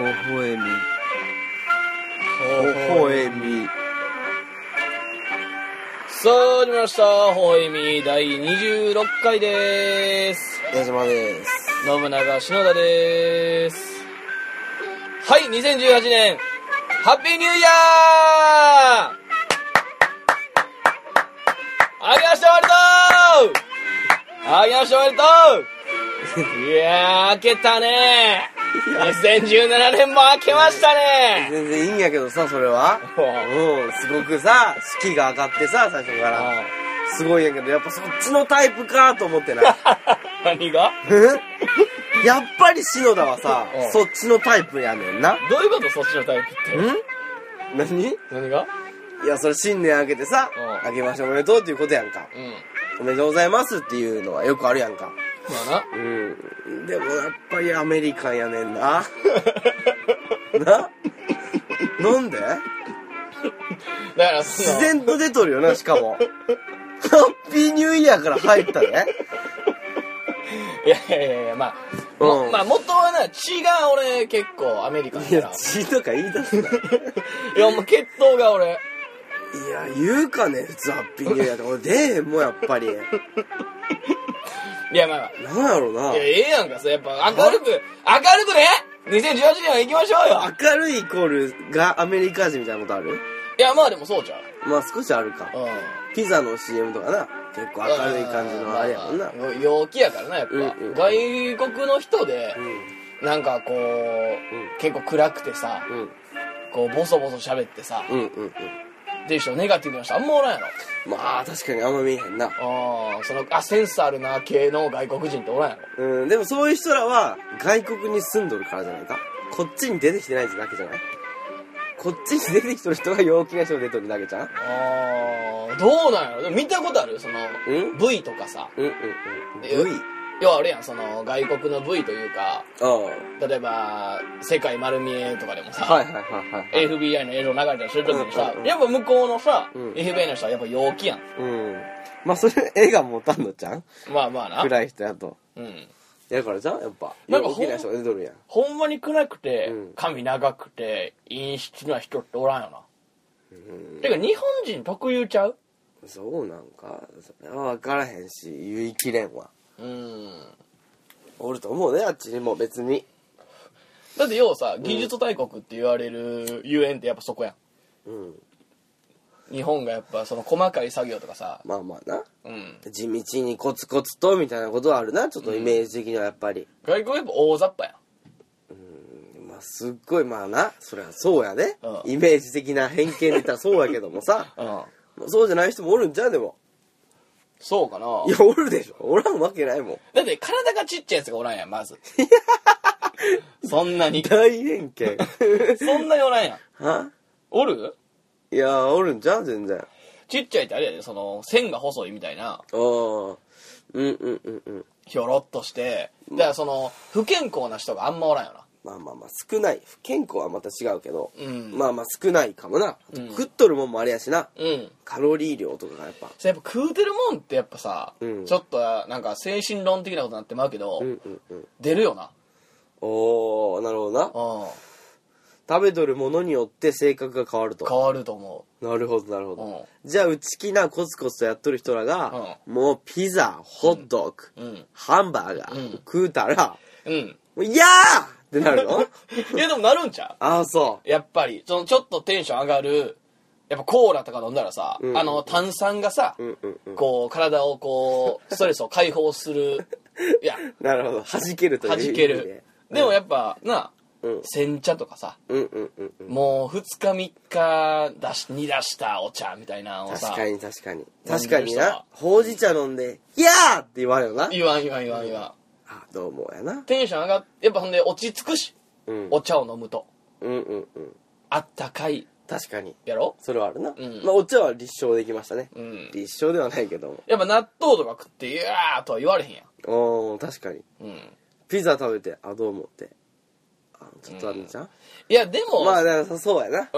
ほほえみ。さあ、始まりました。ほほえみ第26回です。矢島です。信長篠田です。はい、2018年ハッピーニューイヤー。明けましておめでとう。明けましておめでとう。いやー、明けたねー。2017年も明けましたね。全然いいんやけどさ、それはうん、すごくさ、士気が上がってさ、最初からすごいんやけど、やっぱそっちのタイプかと思ってない？何が？やっぱり篠田はさ、そっちのタイプやねんな。どういうこと？そっちのタイプって何が？いや、それ新年明けてさ、明けましておめでとうっていうことやんか、うん、おめでとうございますっていうのはよくあるやんか。まあな、うん、でもやっぱりアメリカンやねんな。な、なんで？だからその自然と出とるよな、しかも。ハッピーニューイヤーから入ったね。いやいやいや、まあ、うん、まあ元はな、血が俺結構アメリカンやな。血とか言い出すな。いや、もう血統が俺。いや、言うかね、普通ハッピーニューイヤーって俺出えへんもん、やっぱり。いや、まあなんやろうな。いや、ええやんか、それやっぱ明るくね、2018年は行きましょうよ。明るいイコールがアメリカ人みたいなことある？いや、まあでもそうじゃん。まあ少しあるか。うん。ピザの CM とかな、結構明るい感じのあれやもんな。陽気やからな、やっぱ。うんうん、外国の人で、うん、なんかこう、うん、結構暗くてさ、うん、こうボソボソ喋ってさ、うんうんうん。っていう人ネガティブな人あんまおらんやろ。まあ確かにあんま見えへんな。そのセンスあるな系の外国人っておらんやろ。うん、でもそういう人らは外国に住んどるからじゃないか。こっちに出てきてないだけじゃない。こっちに出てきてる人が陽気な人が出てるだけじゃん。どうなんやろ。でも見たことある？その V とかさ、うんうんうん、V？ 要はあれやん、その外国の V というか、例えば世界丸見えとかでもさ、FBI の映像流れたりする時にさ、やっぱ向こうのさ、FBI の人はやっぱ陽気やん。うん。まあそれ絵が持たんのちゃん。まあまあな。暗い人やと。うん。やからじゃん、やっぱ。なんか陽気な人が出とるやん。ほんまに暗くて、髪長くて陰湿な人っておらんよな。うん。てか日本人特有ちゃう？そうなんか、それは分からへんし、言い切れんわ。うん、おると思うね、あっちにも別に。だって要はさ、技術大国って言われるゆえんってやっぱそこやん。うん。日本がやっぱその細かい作業とかさ、まあまあな、うん、地道にコツコツとみたいなことはあるな、ちょっとイメージ的にはやっぱり、うん、外国やっぱ大雑把やん。まあすっごい、まあな、そりゃそうやね、うん、イメージ的な偏見で言ったらそうやけどもさ、うん、そうじゃない人もおるんじゃん。でもそうかな。いや、おるでしょ。おらんわけないもん。だって体がちっちゃいやつがおらんやん、まず。そんなに大変けん。そんなにおらんやん。は？おる？いや、おるんじゃん、全然。ちっちゃいってあれやで、その線が細いみたいな。うんうんうんうん。ひょろっとして、だからその不健康な人があんまおらんよな。まあまあまあ少ない。不健康はまた違うけど、うん、まあまあ少ないかもな。食っとるもんもあれやしな、うん、カロリー量とかがやっぱやっぱ食うてるもんってやっぱさ、うん、ちょっとなんか精神論的なことになってまうけど、うんうんうん、出るよな。おー、なるほどな。食べとるものによって性格が変わると。変わると思う。なるほどなるほど。じゃあ内気なコツコツとやっとる人らが、もうピザ、ホットドッグ、ハンバーガー、食うたら、いやーってなるの？いや、でもなるんちゃう？ああ、そう。やっぱり、そのちょっとテンション上がる、やっぱコーラとか飲んだらさ、炭酸がさ、こう、体をこう、ストレスを解放する。いや。なるほど。弾けるという意味で。弾ける。でもやっぱ、な、煎茶とかさ、もう2日3日煮出したお茶みたいなのをさ。確かに確かに。確かにな。ほうじ茶飲んで、いやーって言われるな。言わん。あ、どうもやな。テンション上がって、やっぱほんで落ち着くし、お茶を飲むと、あったかい。確かにやろ。それはあるな。まあお茶は立証できましたね。立証ではないけども、やっぱ納豆とか食っていやーとは言われへんやん。確かに。ピザ食べて、あ、どうもって、ちょっとあるんちゃう？いや、でもまあそうやな。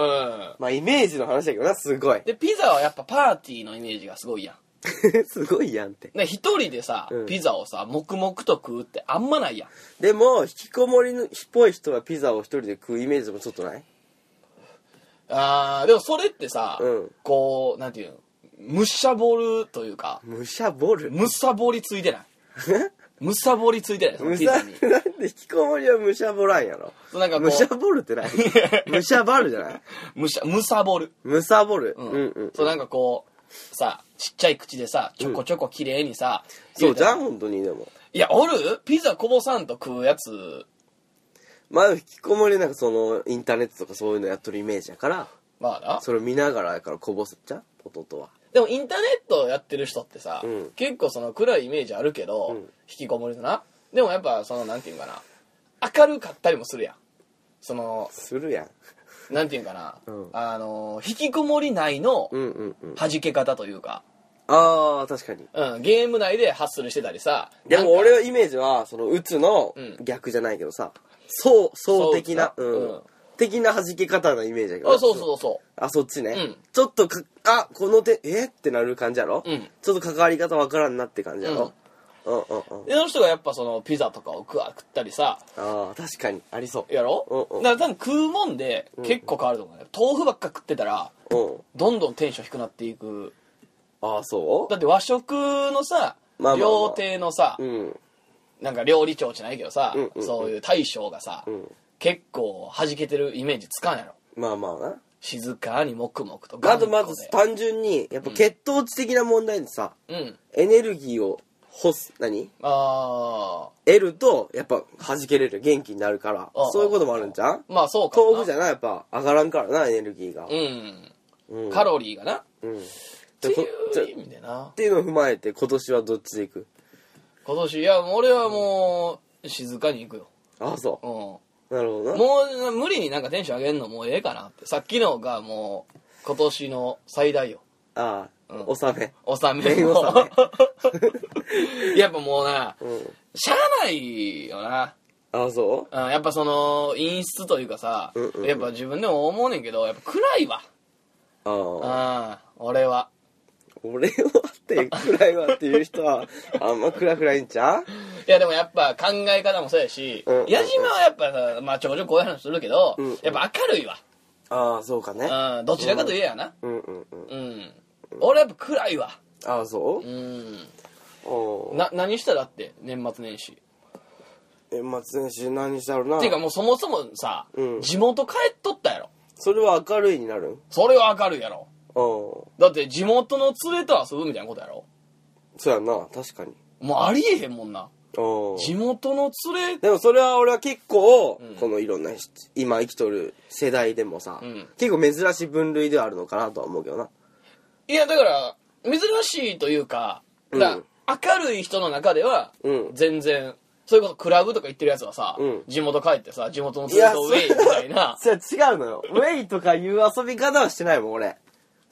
まあイメージの話だけどな、すごい。でピザはやっぱパーティーのイメージがすごいやん。すごいやんって。一人でさ、うん、ピザをさ黙々と食うってあんまないやん。でも引きこもりっぽい人はピザを一人で食うイメージもちょっとない？あー、でもそれってさ、うん、こうなんていうの、むしゃぼるというか、むしゃぼる、むさぼりついてない？むさぼりついてないそのピザに。なんで引きこもりはむしゃぼらんやろ。なんかむしゃぼるってない？むしゃばるじゃない？むさぼる、むさぼる、うんうんうん、そう、なんかこうさちっちゃい口でさちょこちょこ綺麗にさ、うん、そうじゃん本当に。でもいやおるピザこぼさんと食うやつ。まあ引きこもりなんかそのインターネットとかそういうのやっとるイメージやから、まあなそれ見ながらやからこぼすっちゃ弟は。でもインターネットやってる人ってさ、うん、結構その暗いイメージあるけど、うん、引きこもりだな。でもやっぱそのなんていうかな、明るかったりもするやん。そのするやん。なんていうかな、うん、引きこもり内の弾け方というか、うんうんうん、ああ確かに、うん、ゲーム内でハッスルしてたりさ。でも俺のイメージはそのうつの逆じゃないけどさ、そう的な、うんうん、的な弾け方のイメージだけど。あ、そうそうそう。あ、そっちね。うん、ちょっとあ、この手ってなる感じやろ、うん。ちょっと関わり方わからんなって感じやろ。うんうんうん。で、その人がやっぱそのピザとかを食ったりさ。ああ、確かにありそう。やろ？うんうん。だから多分食うもんで結構変わると思うね。豆腐ばっか食ってたら、うん、どんどんテンション低くなっていく。ああ、そう？だって和食のさ、まあまあまあ、料亭のさ、うん、なんか料理長じゃないけどさ、うんうんうん、そういう大将がさ。うん、結構弾けてるイメージつかんやろ。まあまあな。静かに黙々と。あとまず単純にやっぱ血糖値的な問題でさ、うん、エネルギーを得るとやっぱ弾けれる、元気になるから、そういうこともあるんじゃん。まあそうかな。豆腐じゃないやっぱ上がらんからな、エネルギーが。うん、うん、カロリーがな。うん。っていう意味でな。っていうのを踏まえて今年はどっちでいく？今年、いや俺はもう静かにいくよ。ああそう。うん。なるほどな。もう無理になんかテンション上げんのもうええかなって。さっきのがもう今年の最大よ。ああ、うん、納めやっぱもうな、うん、しゃあないよな。ああそう、うん、やっぱその陰湿というかさ、うんうんうん、やっぱ自分でも思うねんけどやっぱ暗いわ。ああ、俺はって暗いわっていう人はあんま暗いんちゃう？いやでもやっぱ考え方もそうやし、うんうんうん、矢島はやっぱさ、まあちょこちょここういう話するけど、うんうん、やっぱ明るいわ。ああそうかね、うん、どちらかと言えやな、うんうんうんうん、俺やっぱ暗いわ。ああそう、うん、何したらって年末年始何したらな。っていうかもうそもそもさ、うん、地元帰っとったやろ。それは明るいになる？それは明るいやろ。だって地元の連れと遊ぶみたいなことやろ。そうやな、確かにもうありえへんもんな。地元の連れ。でもそれは俺は結構、うん、このいろんな今生きとる世代でもさ、うん、結構珍しい分類ではあるのかなとは思うけどな。いやだから珍しいというか、うん、明るい人の中では、うん、全然それこそクラブとか行ってるやつはさ、うん、地元帰ってさ地元の連れとウェイみたいな。いやそれは違うのよ。ウェイとかいう遊び方はしてないもん俺。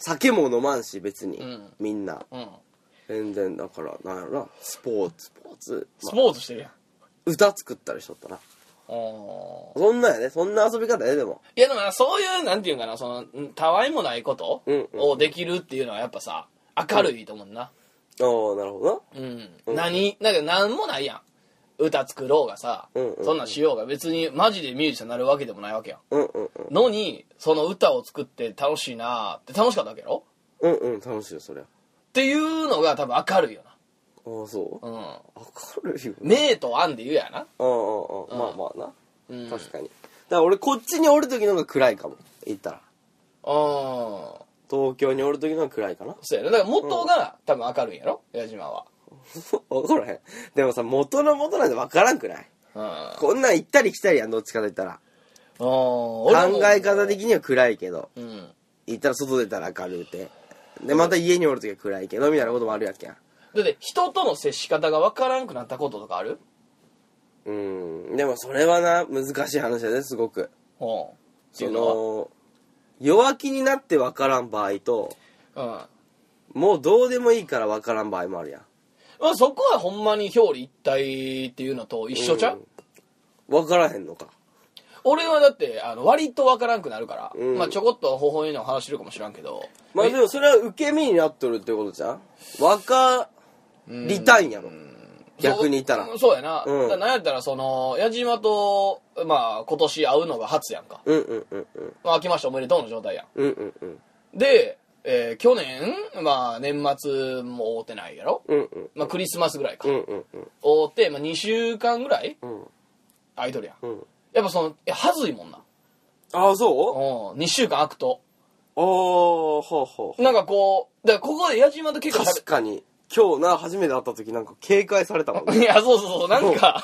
酒も飲まんし別に、うん、みんな、うん、全然だからなんやろな、スポーツ、まあ、スポーツしてるやん。歌作ったりしとったな。そんなんやね、そんな遊び方やね。でもいやでもそういうなんていうんかな、そのたわいもないことをできるっていうのはやっぱさ明るいと思うな、うん、ああなるほどな、うんうん、なんもないやん。歌作ろうがさ、うんうんうん、そんなんしようが別にマジでミュージシャンになるわけでもないわけやん、うんうんうん、のにその歌を作って楽しいなって楽しかったわけやろ。うんうん、楽しいよそりゃっていうのが多分明るいよな。ああそう、うん、明るいよな。明と暗で言うやな。うん、まあまあな、うん、確かに。だから俺こっちにおる時の方が暗いかも言ったら。あ東京におる時の方が暗いかな。そうやな、だから元が、うん、多分明るいんやろ矢島は。分からへん。でもさ元なんて分からんくない、うん、こんなん行ったり来たりやん。どっちかと言ったら考え方的には暗いけど、うん、行ったら外出たら明るいてでまた家におるときは暗いけどみたいなこともあるやっけやん。だって人との接し方が分からんくなったこととかある？うん、でもそれはな難しい話やで、ね、すごく。その弱気になって分からん場合と、うん、もうどうでもいいから分からん場合もあるやん。まあ、そこはほんまに表裏一体っていうのと一緒ちゃう？うん、分からへんのか。俺はだって割とわからんくなるから、うん、まあちょこっと微笑みの話してるかもしらんけど、まあでもそれは受け身になっとるってことじゃん。わかりたいんやろ、逆に言ったら。そうやな、うん、だなんやったらその矢島とまあ今年会うのが初やんか、うんうんうんうん、まあ明けましておめでとうの状態やん、うんうんうん、で、去年まあ年末も会うてないやろ、うんうんうん、まあクリスマスぐらいか、うんうんうん、会うて、まあ、2週間ぐらい、うん、会いとるやん、うん、やっぱそのはずいもんな。ああそう？2週間空くとああほうほう、なんかこうだからここで矢島と結構確かに今日な初めて会った時なんか警戒されたもんね。いやそうそうそう、なんか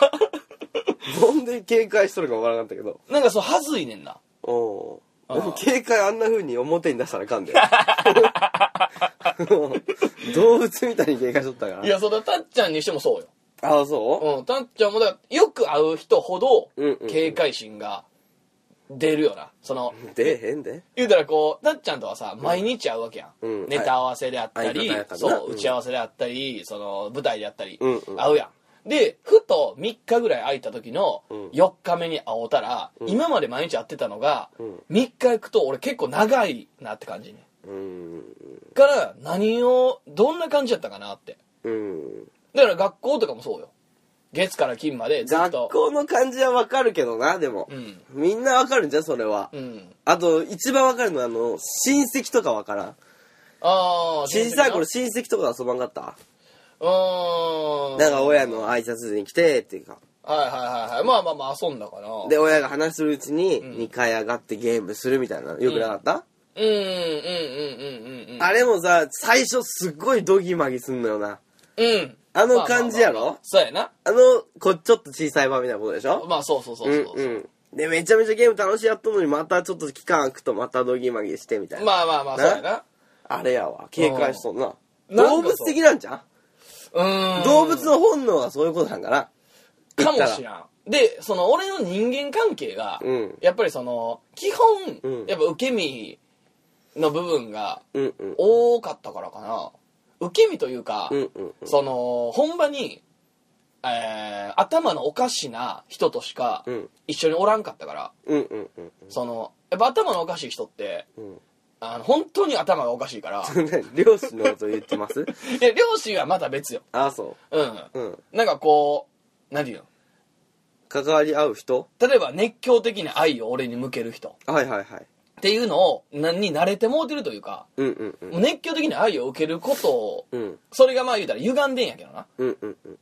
なんで警戒しとるかわからなかったけど、なんかそうはずいねんな。おでも警戒あんな風に表に出したらあかんで動物みたいに警戒しとったから。いやそうだ、たっちゃんにしてもそうよ。ああそう、うん、たっちゃんもだからよく会う人ほど警戒心が出るよな。その出へんで言うたらこうたっちゃんとはさ毎日会うわけやん、うん、ネタ合わせであったり、はい、そう打ち合わせであったり、うん、その舞台であったり、うんうん、会うやん。でふと3日ぐらい会いた時の4日目に会おうたら、うん、今まで毎日会ってたのが、うん、3日行くと俺結構長いなって感じね、うん、から何をどんな感じやったかなって、うん、だから学校とかもそうよ。月から金までずっと学校の感じはわかるけどな。でも、うん、みんなわかるんじゃんそれは、うん、あと一番わかるのは親戚とかわからん。あ小さい頃親戚とか遊ばんかった。なんか親の挨拶に来てっていうか、はいはいはいはい、まあまあまあ遊んだかな。で親が話するうちに2階上がってゲームするみたいな、よくなかった？うんうんうんうんうんうん。あれもさ最初すっごいドギマギすんのよな。うんあの感じやろ、まあまあまあ、そうやな。ちょっと小さい場みたいなことでしょ。まあそうそうそうそう、うんうん、でめちゃめちゃゲーム楽しいやっとるのにまたちょっと期間空くとまたドギマギしてみたいな。まあまあまあそうやな。あれやわ警戒しとんな、うん、動物的なんじゃん。動物の本能はそういうことなんかな、かもしらん。でその俺の人間関係が、うん、やっぱりその基本、うん、やっぱ受け身の部分が多かったからかな、うんうん、受け身というか、うんうんうん、その本場に、頭のおかしな人としか一緒におらんかったから、うんうんうんうん、そのやっぱ頭のおかしい人って、うん、本当に頭がおかしいから両親のこと言ってます？いや両親はまた別よ。あそう、うんうん、なんかこう何て言うの関わり合う人、例えば熱狂的な愛を俺に向ける人、はいはいはいっていうのをに慣れてもうてるというか、うんうんうん、熱狂的に愛を受けることを、うん、それがまあ言うたら歪んでんやけどな、うんうんうん、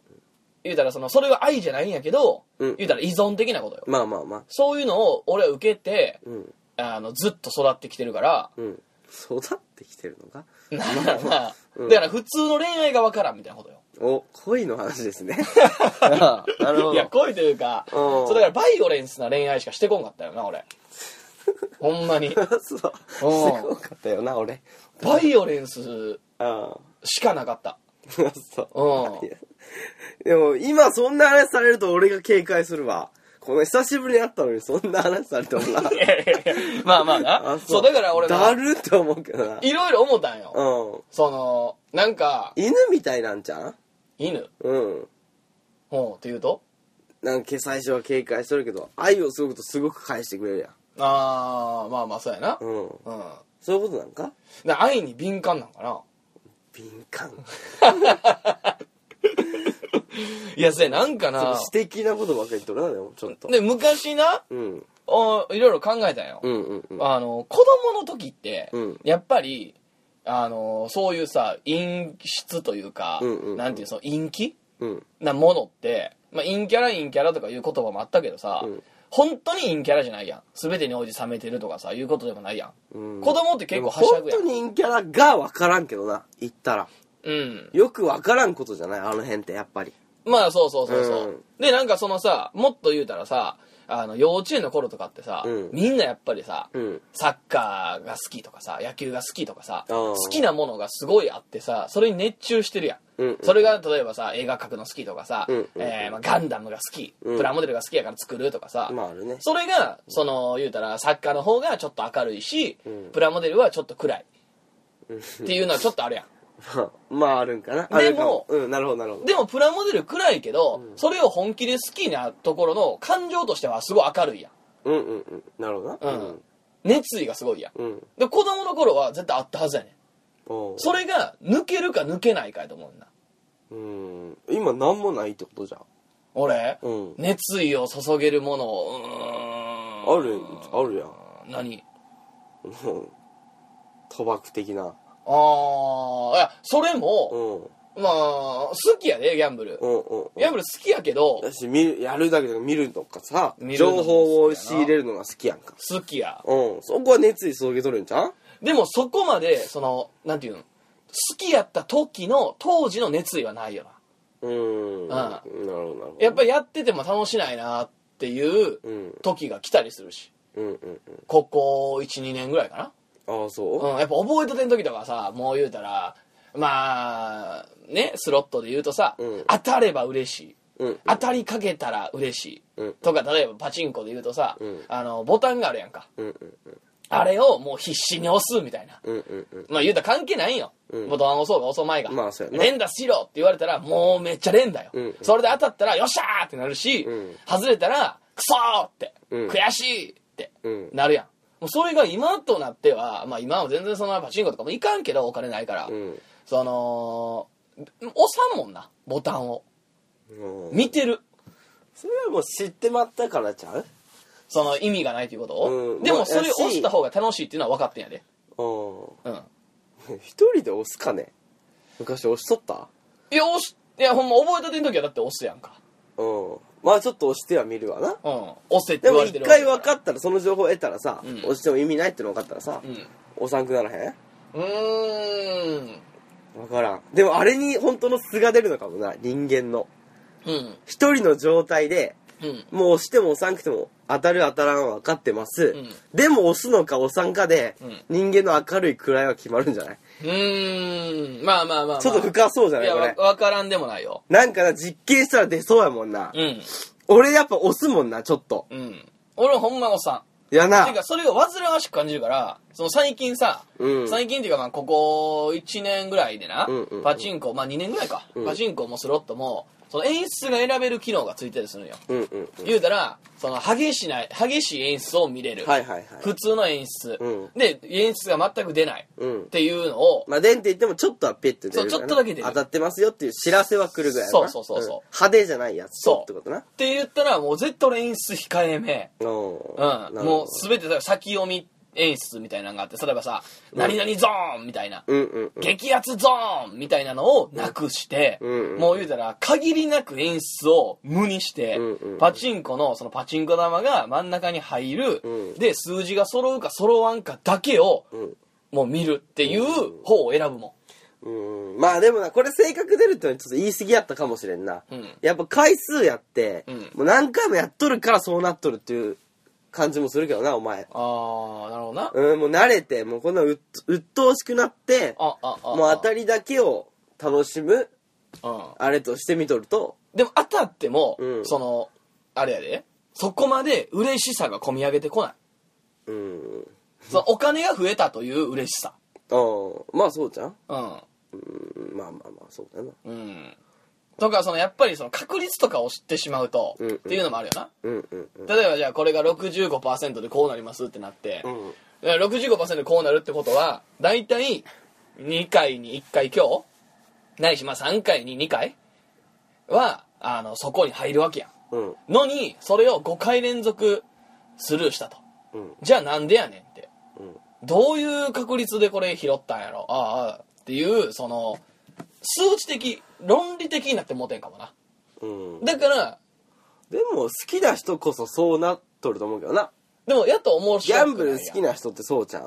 言うたらそれは愛じゃないんやけど、うん、言うたら依存的なことよ。まあまあまあそういうのを俺は受けて、うん、ずっと育ってきてるから、うん、育ってきてるのかまあまあ、うん、だから普通の恋愛がわからんみたいなことよ。お恋の話ですねああなるほど。いや恋というかそうだからバイオレンスな恋愛しかしてこんかったよな俺ほんまにそうすごかったよな俺バイオレンスしかなかったそうでも今そんな話されると俺が警戒するわ。この久しぶりに会ったのにそんな話されてもなまあまあなあそうだから俺だるって思うけどないろいろ思ったんよ、うん、そのなんか犬みたいなんじゃん犬うんほうって言うとなんか最初は警戒してるけど愛をすごくとすごく返してくれるやん。あまあまあそうやな、うんうん、そういうことなんか愛に敏感なんかな。敏感いやそれなんかな私的なことばっかり言っとるな。でもちょっとで昔な、うん、いろいろ考えたんよ、うんうんうん、子供の時って、うん、やっぱりそういうさ陰湿というか、うんうんうん、なんていうその陰気、うん、なものって、まあ、陰キャラとかいう言葉もあったけどさ、うん本当に陰キャラじゃないやん。全てに応じ冷めてるとかさいうことでもないやん、うん、子供って結構はしゃぐやん。本当に陰キャラが分からんけどな言ったら、うん、よく分からんことじゃないあの辺ってやっぱり。まあそうそうそうそう、うん、でなんかそのさもっと言うたらさ幼稚園の頃とかってさ、うん、みんなやっぱりさ、うん、サッカーが好きとかさ野球が好きとかさ好きなものがすごいあってさそれに熱中してるやん、うんうん、それが例えばさ映画描くの好きとかさ、うんうんまあ、ガンダムが好き、うん、プラモデルが好きやから作るとかさ、まああるね、それがその言うたらサッカーの方がちょっと明るいし、うん、プラモデルはちょっと暗いっていうのはちょっとあるやんまああるんかな。でも、うん、なるほどなるほど。でもプラモデル暗いけど、うん、それを本気で好きなところの感情としてはすごい明るいやん、うんうんうん。なるほどな。うん。熱意がすごいや。うん。で子供の頃は絶対あったはずやねん。それが抜けるか抜けないかやと思うんだ。うん。今なんもないってことじゃん。俺、うん、熱意を注げるものをあるやん。何？賭博的な。ああ、それも、うん、まあ好きやでギャンブル、うんうんうん。ギャンブル好きやけど。私やるだけで見るとかさ、情報を仕入れるのが好きやんか。好きや。うん。そこは熱意注げとるんちゃう？でもそこまでそのなんていうの好きやった時の当時の熱意はないよな。なるほどなるほど。やっぱりやってても楽しないなっていう時が来たりするし。うんうんうん、ここ 1,2 年ぐらいかな。ああそう。うんやっぱ覚えたての時とかさもう言うたらまあねスロットで言うとさ、うん、当たれば嬉しい。うんうん、当たりかけたら嬉しい、うんうん、とか例えばパチンコで言うとさ、うん、ボタンがあるやんか。うんうんうんあれをもう必死に押すみたいな、うんうんうん、まあ言うたら関係ないんよ、うん、ボタン押そうが押そうまいが、まあそうやね、連打しろって言われたらもうめっちゃ連打よ、うんうん、それで当たったらよっしゃーってなるし、うん、外れたらクソーって、うん、悔しいってなるやん、うん、もうそれが今となってはまあ今は全然そのパチンコとかもいかんけどお金ないから、うん、その押さんもんなボタンを、うん、見てるそれはもう知ってまったからちゃうその意味がないということを、うん、でもそれを押した方が楽しいっていうのは分かってんやでうん一人で押すかね昔押しとったいやほんま覚えたての時はだって押すやんかうんまあちょっと押しては見るわなうん押せって言われてるでも一回分かったらその情報を得たらさ、うん、押しても意味ないっての分かったらさ、うん、押さんくならへん分からんでもあれに本当の素が出るのかもな人間のうん一人の状態でうん、もう押しても押さんくても当たる当たらんは分かってます、うん、でも押すのか押さんかで、うん、人間の明るい暗いは決まるんじゃないまあまあまあ、まあ、ちょっと深そうじゃないこれいや分からんでもないよなんかな実験したら出そうやもんな、うん、俺やっぱ押すもんなちょっと、うん、俺ほんま押さんいやなてかそれを煩わしく感じるからその最近さ、うん、最近っていうかまあここ1年ぐらいでな、うんうんうん、パチンコまあ2年ぐらいか、うん、パチンコもスロットもその演出が選べる機能がついてるするんよ、うんうんうん、言うたらその激しい演出を見れる、はいはいはい、普通の演出、うん、で演出が全く出ないっていうのを、うん、まあ出んって言ってもちょっとはピッて出るそうちょっとだけ出る当たってますよっていう知らせは来るぐらいそうそうそうそう、うん、派手じゃないやつそうってことなって言ったらもう絶対俺演出控えめ、うん、もう全て先読み演出みたいなのがあって例えばさ、うん、何々ゾーンみたいな、うんうんうん、激アツゾーンみたいなのをなくして、うんうんうん、もう言うたら限りなく演出を無にして、うんうんうん、パチンコのそのパチンコ玉が真ん中に入る、うん、で数字が揃うか揃わんかだけを、うん、もう見るっていう方を選ぶもん、うん、まあでもなこれ性格出るってのはちょっと言い過ぎやったかもしれんな、うん、やっぱ回数やって、うん、もう何回もやっとるからそうなっとるっていう感じもするけどなお前ああなるほどなうんもう慣れてもうこんなうっとうしくなってもう当たりだけを楽しむ あれとして見とるとでも当たっても、うん、そのあれやでそこまで嬉しさが込み上げてこないうんそのお金が増えたという嬉しさうんまあそうじゃんうんまあまあまあそうだなうんとかそのやっぱりその確率とかを知ってしまうとっていうのもあるよな、うんうんうん、例えばじゃあこれが 65% でこうなりますってなって、うん、だから 65% でこうなるってことはだいたい2回に1回強ないしまあ3回に2回はそこに入るわけやん、うん、のにそれを5回連続スルーしたと、うん、じゃあなんでやねんって、うん、どういう確率でこれ拾ったんやろああっていうその数値的論理的になってモテんかもな、うん、だからでも好きな人こそそうなっとると思うけどなでもやっと面白いギャンブル好きな人ってそうちゃん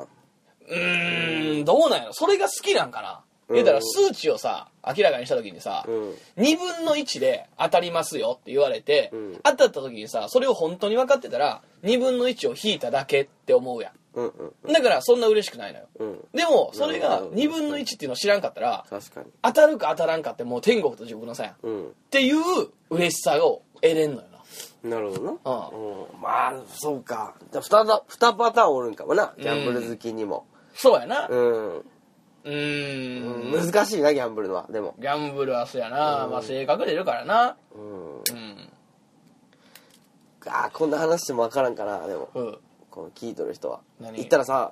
どうなんやろそれが好きなんかな、うん、言うたら数値をさ明らかにした時にさ、うん、2分の1で当たりますよって言われて、うん、当たった時にさそれを本当に分かってたら2分の1を引いただけって思うやんうんうんうん、だからそんな嬉しくないのよ、うん、でもそれが2分の1っていうのを知らんかったら確かに当たるか当たらんかってもう天国と地獄の差やん、うん、っていう嬉しさを得れんのよななるほどな、うん、まあそうか2パターンおるんかもなギャンブル好きにも、うん、そうやなうん難しいなギャンブルはでもギャンブルはそうやな、まあ、性格出るからなうん、うんあこんな話しても分からんかなでも、うん、この聞いとる人は言ったらさ、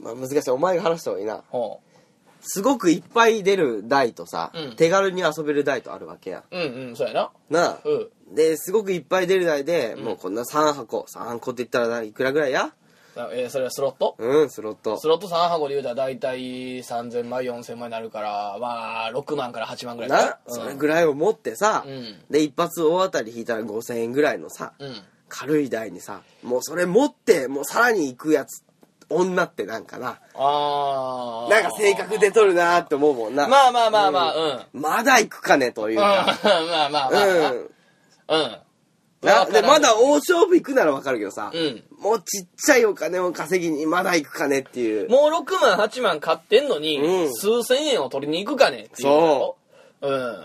まあ、難しいお前が話した方がいいな。すごくいっぱい出る台とさ、うん、手軽に遊べる台とあるわけや。うんうんそうやな。なあ、うん、ですごくいっぱい出る台で、うん、もうこんな3箱って言ったらいくらぐらいや？それはスロット？うんスロット。スロット3箱で言うたらだいたい3000枚4000枚になるからまあ6万から8万ぐらいかな、うん、それぐらいを持ってさ、うん、で一発大当たり引いたら5000円ぐらいのさ、うん、軽い台にさもうそれ持ってもうさらに行くやつ女ってなんかなあなんか性格でとるなって思うもんな。まあまあまあまあ、うん、まだ行くかねというかまあまあまあうん、うんでまだ大勝負行くなら分かるけどさ、うん、もうちっちゃいお金を稼ぎにまだ行くかねっていうもう6万8万買ってんのに、うん、数千円を取りに行くかねっていうそう、うん、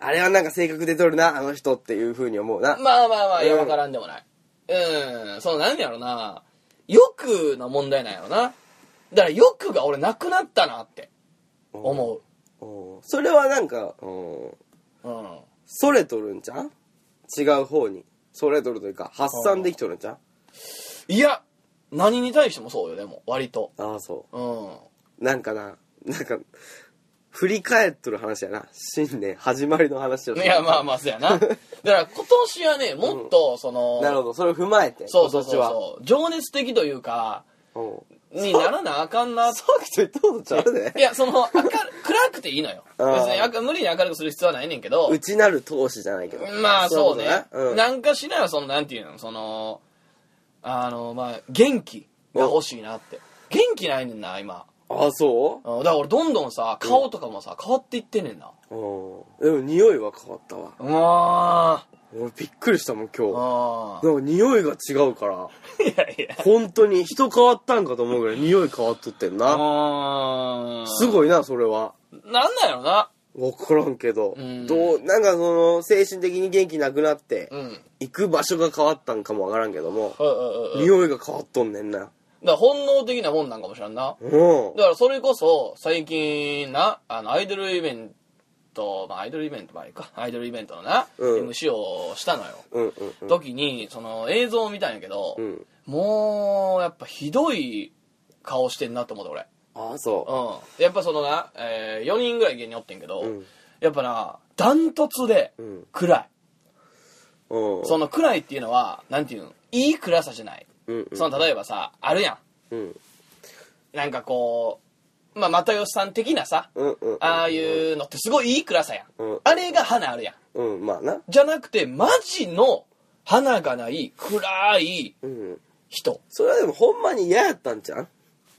あれはなんか性格で取るなあの人っていう風に思うな。まあまあまあ、うん、いや分からんでもない。うんそうなんやろな欲の問題なんやろな。だから欲が俺なくなったなって思う。それはなんかうんそれ取るんちゃう違う方にそれ取るというか発散できとるんちゃう。いや何に対してもそうよ。でも割とああそううんなんか振り返っとる話やな。新年始まりの話やな。いやまあまあそうやなだから今年はねもっとその、うん、なるほどそれを踏まえてそうそうそうそう情熱的というかにならなあかんな。そうきっと言ったことちゃうね。いやその暗くていいのよ別に無理に明るくする必要はないねんけど内なる闘志じゃないけどまあそうねうん、なんかしならそのなんていうのそのまあ元気が欲しいなって元気ないねんな今。あそうだから俺どんどんさ顔とかもさ変わっていってんねんな。でも匂いは変わったわ。あ俺びっくりしたもん今日。なんか匂いが違うからいやいや本当に人変わったんかと思うぐらい匂い変わっとってんな。すごいなそれは。なんなんやろな分からんけど、うん、なんかその精神的に元気なくなって、うん、行く場所が変わったんかも分からんけども、うん、匂いが変わっとんねんな。だから本能的なもんなんかもしらんな、うん、だからそれこそ最近なアイドルイベントのな、うん、MC をしたのよ、うんうんうん、時にその映像を見たんやけど、うん、もうやっぱひどい顔してんなと思って俺。ああそう、うん、やっぱそのな、4人ぐらい芸人おってんけど、うん、やっぱなダントツで暗い、うん、その暗いっていうのはなんていうのいい暗さじゃない。うんうん、その例えばさあるやん、うん、なんかこう、まあ、又吉さん的なさ、うんうんうん、ああいうのってすごいいい暗さやん、うん、あれが花あるやん、うんまあ、なじゃなくてマジの花がない暗い人、うん、それはでもほんまに嫌やったんじゃん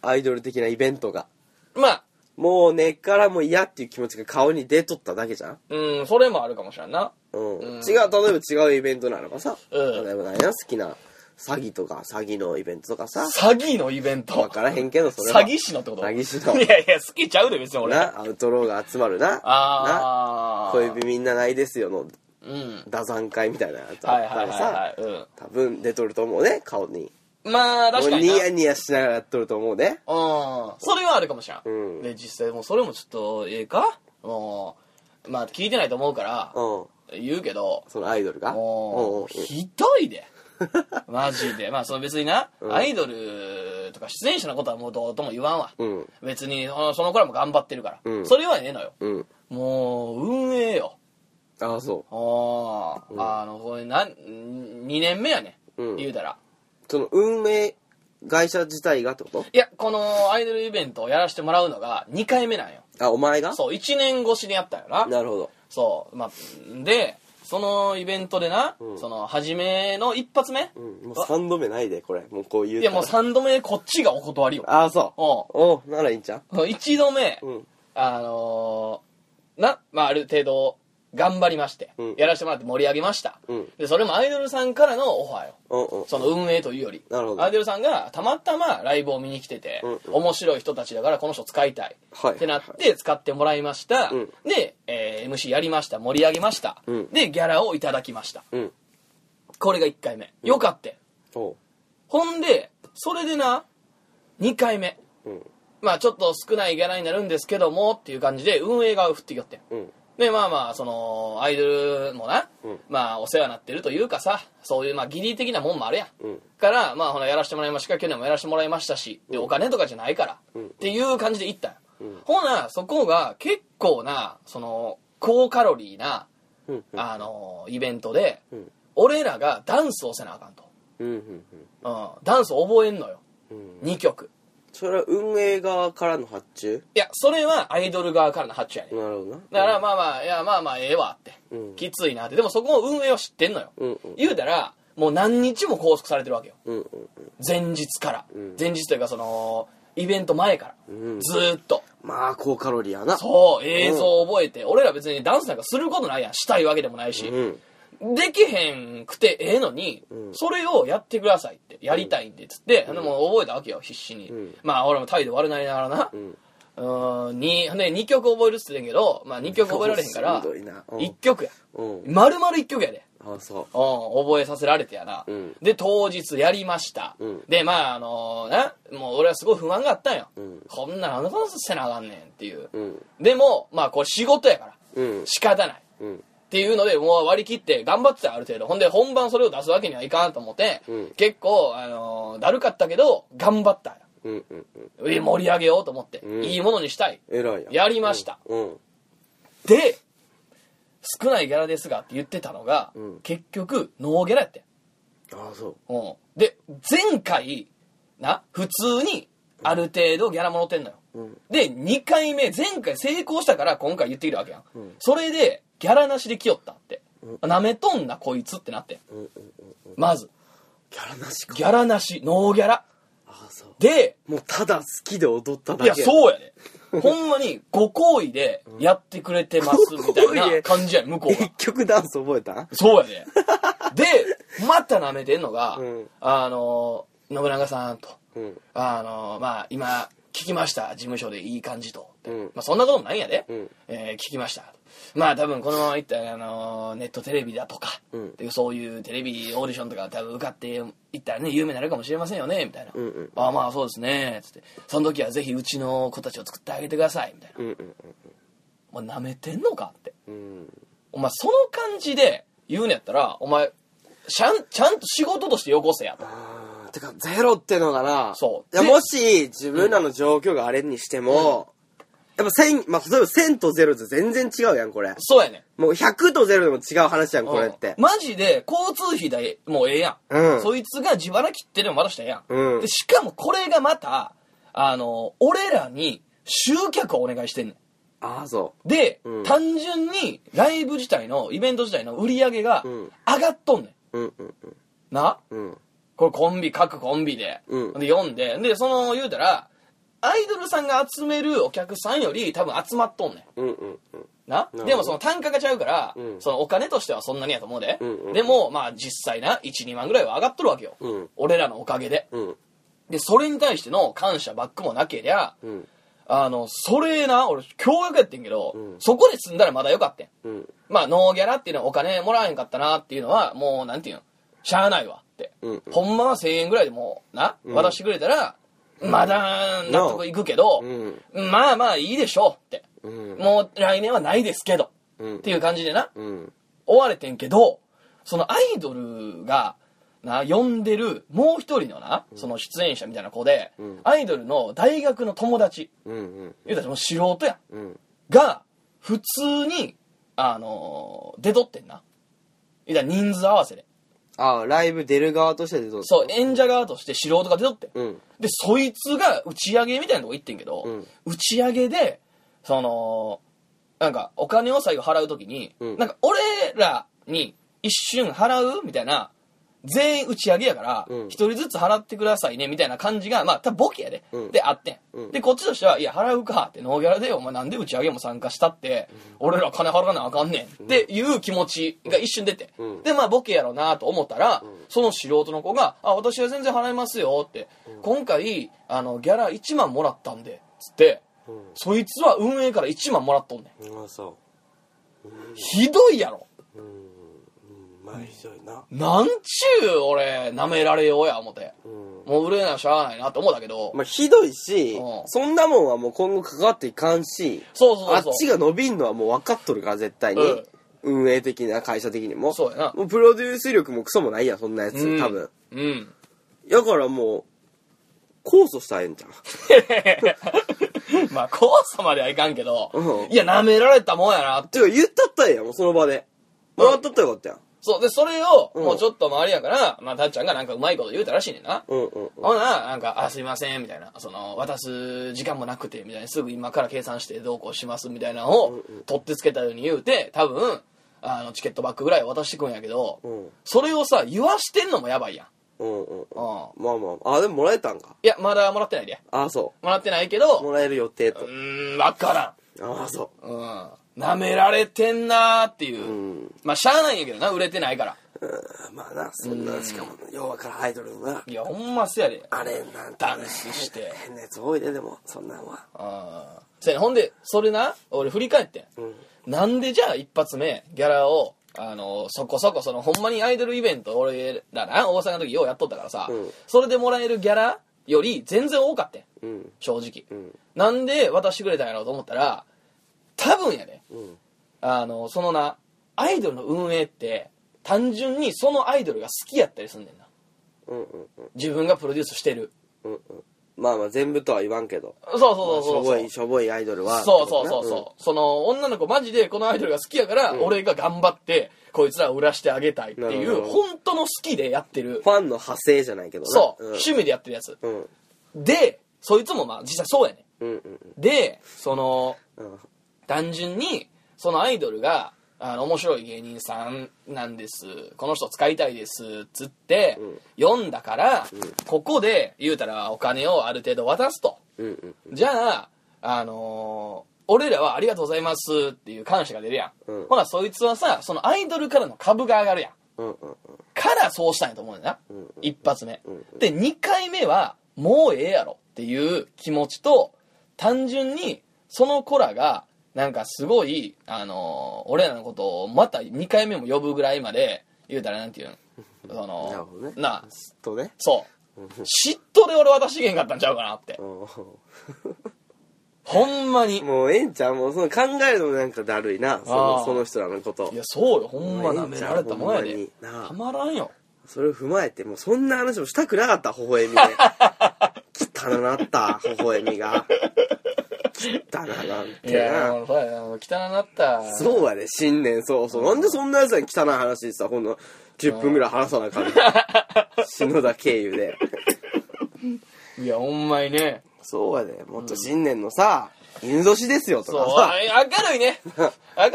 アイドル的なイベントが。まあもう根っからもう嫌っていう気持ちが顔に出とっただけじゃん。うんそれもあるかもしれんな、うんうん、例えば違うイベントなのかさ、うん、例えば何や好きな詐欺とか詐欺のイベントとかさ詐欺のイベント分からへんけどそれは詐欺師のってこと。詐欺師のいやいや好きちゃうで別に俺なアウトローが集まるなあな小指みんなないですよの、うん、打算会みたいなやつあったらさ多分出とると思うね顔に。まあ確かにニヤニヤしながらやっとると思うね。うんそれはあるかもしれん、うん、で実際もうそれもちょっとええかもうまあ聞いてないと思うから、うん、言うけどそのアイドルがもうひどいでマジで。まあその別にな、うん、アイドルとか出演者のことはもうどうとも言わんわ、うん、別にその子らも頑張ってるから、うん、それはねえのよ、うん、もう運営よ。ああそうあのこれ2年目やね、うん、言うたらその運営会社自体がってこと。いやこのアイドルイベントをやらせてもらうのが2回目なんよ。あお前がそう1年越しにやったよな。なるほどそうまあでそのイベントでな、うん、その初めの一発目、うん、もう3度目ないでこれもうこういういやもう3度目でこっちがお断りよ。ああそうおうならいいんちゃう。1度目、うん、まあ、ある程度頑張りまして、うん、やらせてもらって盛り上げました、うん、でそれもアイドルさんからのオファーよ、うんうん、その運営というよりなるほどアイドルさんがたまたまライブを見に来てて、うんうん、面白い人たちだからこの人使いたい、はい、ってなって使ってもらいました、うん、で、MC やりました盛り上げました、うん、でギャラをいただきました、うん、これが1回目よかった、うん、ほんでそれでな2回目、うん、まあちょっと少ないギャラになるんですけどもっていう感じで運営が振ってきよって、うんでまあまあそのアイドルもな、うん、まあお世話になってるというかさ、そういうまあ義理的なもんもあるやん、うん、からまあほらやらしてもらいましたか、去年もやらしてもらいましたし、でお金とかじゃないから、うん、っていう感じで行ったん、うん、ほなそこが結構なその高カロリーな、うん、イベントで、うん、俺らがダンスをせなあかんと、うんうんうん、ダンスを覚えんのよ、うん、2曲。それは運営側からの発注？いや、それはアイドル側からの発注やねん。なるほどな。だからまあまあ、いやまあまあええわって、うん、きついなって。でもそこを運営は知ってんのよ、うんうん、言うたらもう何日も拘束されてるわけよ、うんうんうん、前日から、うん、前日というかそのイベント前から、うん、ずーっとまあ高カロリーやな。そう、映像を覚えて、うん、俺ら別にダンスなんかすることないやん、したいわけでもないし、うん、できへんくてええのに、うん、それをやってくださいってやりたいんでっつって、うん、でも覚えたわけよ必死に、うん、まあ俺も態度悪なりながらな、うん、2曲覚えるっつってんけど、まあ、2曲覚えられへんから1曲や、うん、丸々1曲やで。あ、そう、うん、覚えさせられてやな、うん、で当日やりました、うん、でまあもう俺はすごい不満があったんよ、うん、こんなのあのダンスせなあかんねんっていう、うん、でもまあこれ仕事やから、うん、仕方ない、うん、っていうのでもう割り切って頑張ってたある程度。ほんで本番それを出すわけにはいかんと思って、うん、結構だるかったけど頑張ったんよ、うんうんうん、盛り上げようと思って、うん、いいものにしたい、偉いやん、やりました、うんうん、で少ないギャラですがって言ってたのが、うん、結局ノーギャラやって。ああ、そう、うん、で前回な普通にある程度ギャラも乗ってんのよ、うん、で2回目前回成功したから今回言ってきるわけやん、うん、それでギャラなしで来よったって、うん、なめとんなこいつってなって、うんうんうん、まずギャラなしか、ギャラなしノーギャラ。ああ、そうでもうただ好きで踊っただけや。いや、そうやで、ねほんまにご好意でやってくれてますみたいな感じやん、向こうが。結局ダンス覚えた？そうやねでまた舐めてんのが、うん、信長さんと、うん、まあ今聞きました事務所でいい感じと、うん、まあそんなこともないんやで、うん、聞きました、まあ多分このままいったらネットテレビだとか、うん、っていうそういうテレビオーディションとか多分受かっていったらね有名になるかもしれませんよねみたいな、うんうん、ああまあそうですねつって、その時はぜひうちの子たちを作ってあげてくださいみたいな、うんうんうん、お前なめてんのかって、うん、お前その感じで言うんやったらお前ちゃんと仕事としてよこせやと。てかゼロってのがな、そういやもし自分らの状況があれにしても、うん、やっぱ1000、まあ、例えば1000と0と全然違うやん、これ。そうやね。もう100と0でも違う話やん、これって。マジで、交通費だえ、もうええやん。うん。そいつが自腹切ってでもまだしたらええやん。うん。で、しかもこれがまた、俺らに集客をお願いしてんねん。ああ、そう。で、うん、単純にライブ自体の、イベント自体の売り上げが上がっとんねん。うんうんうん。な？うん。これコンビ、各コンビで。うん。で、読んで。で、その、言うたら、アイドルさんが集めるお客さんより多分集まっとんねん、うんうんうん、な？でもその単価がちゃうから、うん、そのお金としてはそんなにやと思うで、うんうん、でもまあ実際な 1,2 万ぐらいは上がっとるわけよ、うん、俺らのおかげで、うん、でそれに対しての感謝バックもなけりゃ、うん、それな俺驚愕やってんけど、うん、そこで済んだらまだよかったん、うん、まあノーギャラっていうのはお金もらわへんかったなっていうのはもうなんていうのしゃあないわって、うんうん、ほんまは 1,000 円ぐらいでもうな渡してくれたら、うんまだ納得いくけど、うん、まあまあいいでしょうって、うん、もう来年はないですけど、うん、っていう感じでな、うん、追われてんけど、そのアイドルがな呼んでるもう一人のな、うん、その出演者みたいな子で、うん、アイドルの大学の友達、うん、言うたらもう素人や、うん、が普通に出とってんな、言うたら人数合わせで。ああ、ライブ出る側として出とって、そう演者側として素人が出とって、うん、でそいつが打ち上げみたいなとこ行ってんけど、うん、打ち上げでそのなんかお金を最後払うときに、うん、なんか俺らに一瞬払うみたいな、全員打ち上げやから一人ずつ払ってくださいねみたいな感じがまあ多分ボケやで、うん、であってん、うん、でこっちとしてはいや払うかってノーギャラでお前なんで打ち上げも参加したって、うん、俺ら金払わなあかんねんっていう気持ちが一瞬出て、うん、でまあボケやろうなと思ったら、うん、その素人の子があ私は全然払いますよって、うん、今回ギャラ1万もらったんでつって、うん、そいつは運営から1万もらっとんねん、うん、そう、うん、ひどいやろ、うんまあ、ひどいな。なんちゅう俺なめられようや思て、うん、もう売れないしゃあないなって思うんだけど、まあ、ひどいし、うん、そんなもんはもう今後関わっていかんし、そうそうそうそう、あっちが伸びんのはもう分かっとるから絶対に、うん、運営的な会社的にもそうやな、もうプロデュース力もクソもないやそんなやつ、うん、多分、うん、だからもう控訴したらええんじゃんまあ控訴まではいかんけど、うん、いやなめられたもんやなっていうか言ったったんやもうその場でもらっとったらよかったやん、うん、そうでそれをもうちょっと周りやから、うん、まあたっちゃんがなんかうまいこと言うたらしいねんな、うんうんうん、ほななんかあすいませんみたいな、その渡す時間もなくてみたいな、すぐ今から計算してどうこうしますみたいなのを取ってつけたように言うて、多分あのチケットバッグぐらい渡してくんやけど、うん、それをさ言わしてんのもやばいやん、うんうんうん、あまあまあ、あでももらえたんか、いやまだもらってないで、あそうもらってないけどもらえる予定と、分からん、あそううんなめられてんなーっていう、うん、まあしゃあないんやけどな、売れてないから、うんまあな、そんなしかもようわからんアイドルのな、いやほんませやで、あれなんてダンスして変なやつ多いで、でもそんなんはあせや、ほんでそれな俺振り返って、うん、なんでじゃあ一発目ギャラをそこそこそのほんまにアイドルイベント俺らな大阪の時ようやっとったからさ、うん、それでもらえるギャラより全然多かった、うん、正直、うん、なんで渡してくれたんやろうと思ったら多分やね、うん、そのなアイドルの運営って単純にそのアイドルが好きやったりすんねんな、うんうんうん、自分がプロデュースしてる、うんうん、まあまあ全部とは言わんけど、そうそうそうそう、まあ、しょぼいアイドルはそうそうそうそう、うん、その女の子マジでこのアイドルが好きやから、うん、俺が頑張ってこいつらを売らしてあげたいっていう本当の好きでやってるファンの派生じゃないけどね、そう、うん、趣味でやってるやつ、うん、でそいつもまあ実際そうやね、うんうんうん、でその、うん単純にそのアイドルが面白い芸人さんなんです、この人使いたいですっつって読んだから、うん、ここで言うたらお金をある程度渡すと、うんうんうん、じゃあ、俺らはありがとうございますっていう感謝が出るやん、うん、ほらそいつはさそのアイドルからの株が上がるやん、うんうんうん、からそうしたんやと思うんだな、うんうん、一発目、うんうん、で2回目はもうええやろっていう気持ちと単純にその子らがなんかすごい、俺らのことをまた2回目も呼ぶぐらいまで言うたらなんていうのそのなるほどね、な嫉妬ね、そう嫉妬で俺渡してけんかったんちゃうかなってほんまにもうええんちゃう、もうその考えるのもなんかだるいなその人らのこと、いやそうよ、ほんまなめられたもんやでたまらんよ、それを踏まえてもうそんな話もしたくなかった、微笑みで汚なった微笑みが汚なんてな、汚なった、そうやね新年早々、なんでそんなやつに汚い話でさほんの10分ぐらい話さなあかん篠田経由でいやほんまにね、そうやね、もっと新年のさ、うん、犬年ですよとかさ、明るいね明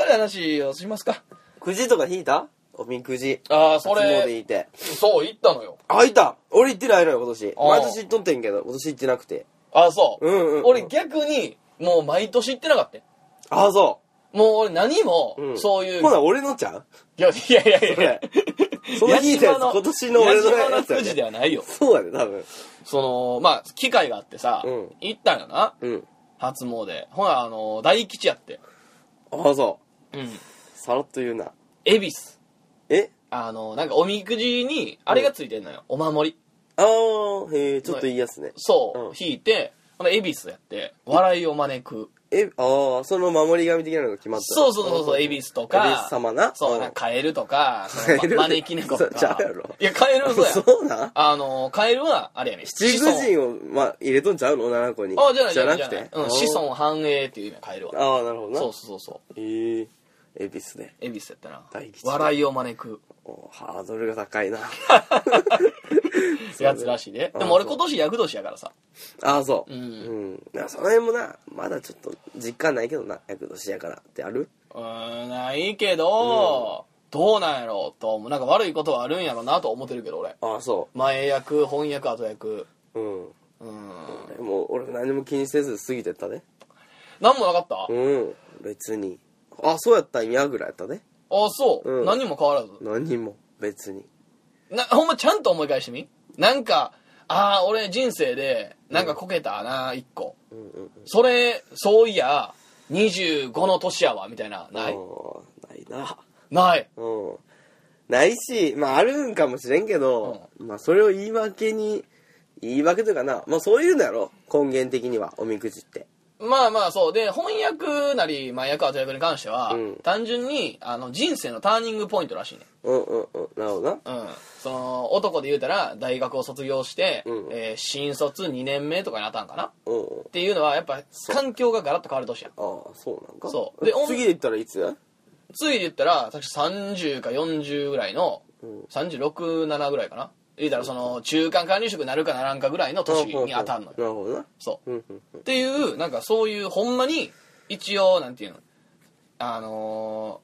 るい話をしますか、くじとか引いた、おみくじ、ああそれでいて、そう行ったのよ、あ行った、俺行ってないのよ今年、毎年行っとってんけど今年行ってなくて、ああそう、うんうんうん、俺逆にもう毎年行ってなかったよ、ああそうもう俺何もそういう、うん、ほな俺のちゃん、いやその日のやつ今年の俺のやつやね、矢島のくじではないよ、そうやね多分そのまあ機会があってさ、うん、行ったんやな、うん、初詣、ほな大吉やって、ああそう、うん、さらっと言うな、恵比寿、えなんかおみくじにあれがついてんのよ、うん、お守り、ああへえちょっといいやつね、そう、うん、引いてエビスやって笑いを招く、ああその守り神的なのが決まった、そうそうそうそう、エビスとかエビス様な、そうなカエルとか招き猫とか、いやカエルはそうや、カエルはあれやね、七福神を、まあ、入れとんちゃうの7個に、あじゃなくて、うん、子孫繁栄っていう意味はカエルは、ああなるほどな、そうそうそうへえエビスね、エビスやったな、笑いを招く、ハードルが高いなやつらしいね。でも俺今年役年やからさ。ああそう。うん。うん、その辺もなまだちょっと実感ないけどな、役年やからってある？ないけど、うん、どうなんやろうと思う、なんか悪いことはあるんやろうなと思ってるけど俺。ああそう。前役本役後役。うん。うん。もう俺何も気にせず過ぎてったね。なんもなかった？うん。別に。あそうやったんやぐらいやったね。あそう、うん。何も変わらず。何も別に。ほんまちゃんと思い返してみ、なんかああ俺人生でなんかこけたな1個、うんうんうんうん、それそういや25の年やわみたいな、ないないな、ない、うん、ないし、まああるんかもしれんけど、うん、まあそれを言い訳に言い訳というかな、まあ、そういうのやろ根源的にはおみくじって。まあまあそうで、翻訳なり、まあ、役後役に関しては、うん、単純に人生のターニングポイントらしいね。うんうんうん、なるほどな。うん、その男で言うたら大学を卒業して、うん、新卒2年目とかになったんかな、うんうん、っていうのはやっぱ環境がガラッと変わる年や。ああそうなんか。そうで次で言ったらいつや。次で言ったら私30か40ぐらいの、うん、36、7ぐらいかな。言うたらその中間管理職になるかならんかぐらいの年に当たるのよ。なるほどな。そうっていうなんかそういうほんまに一応なんていうの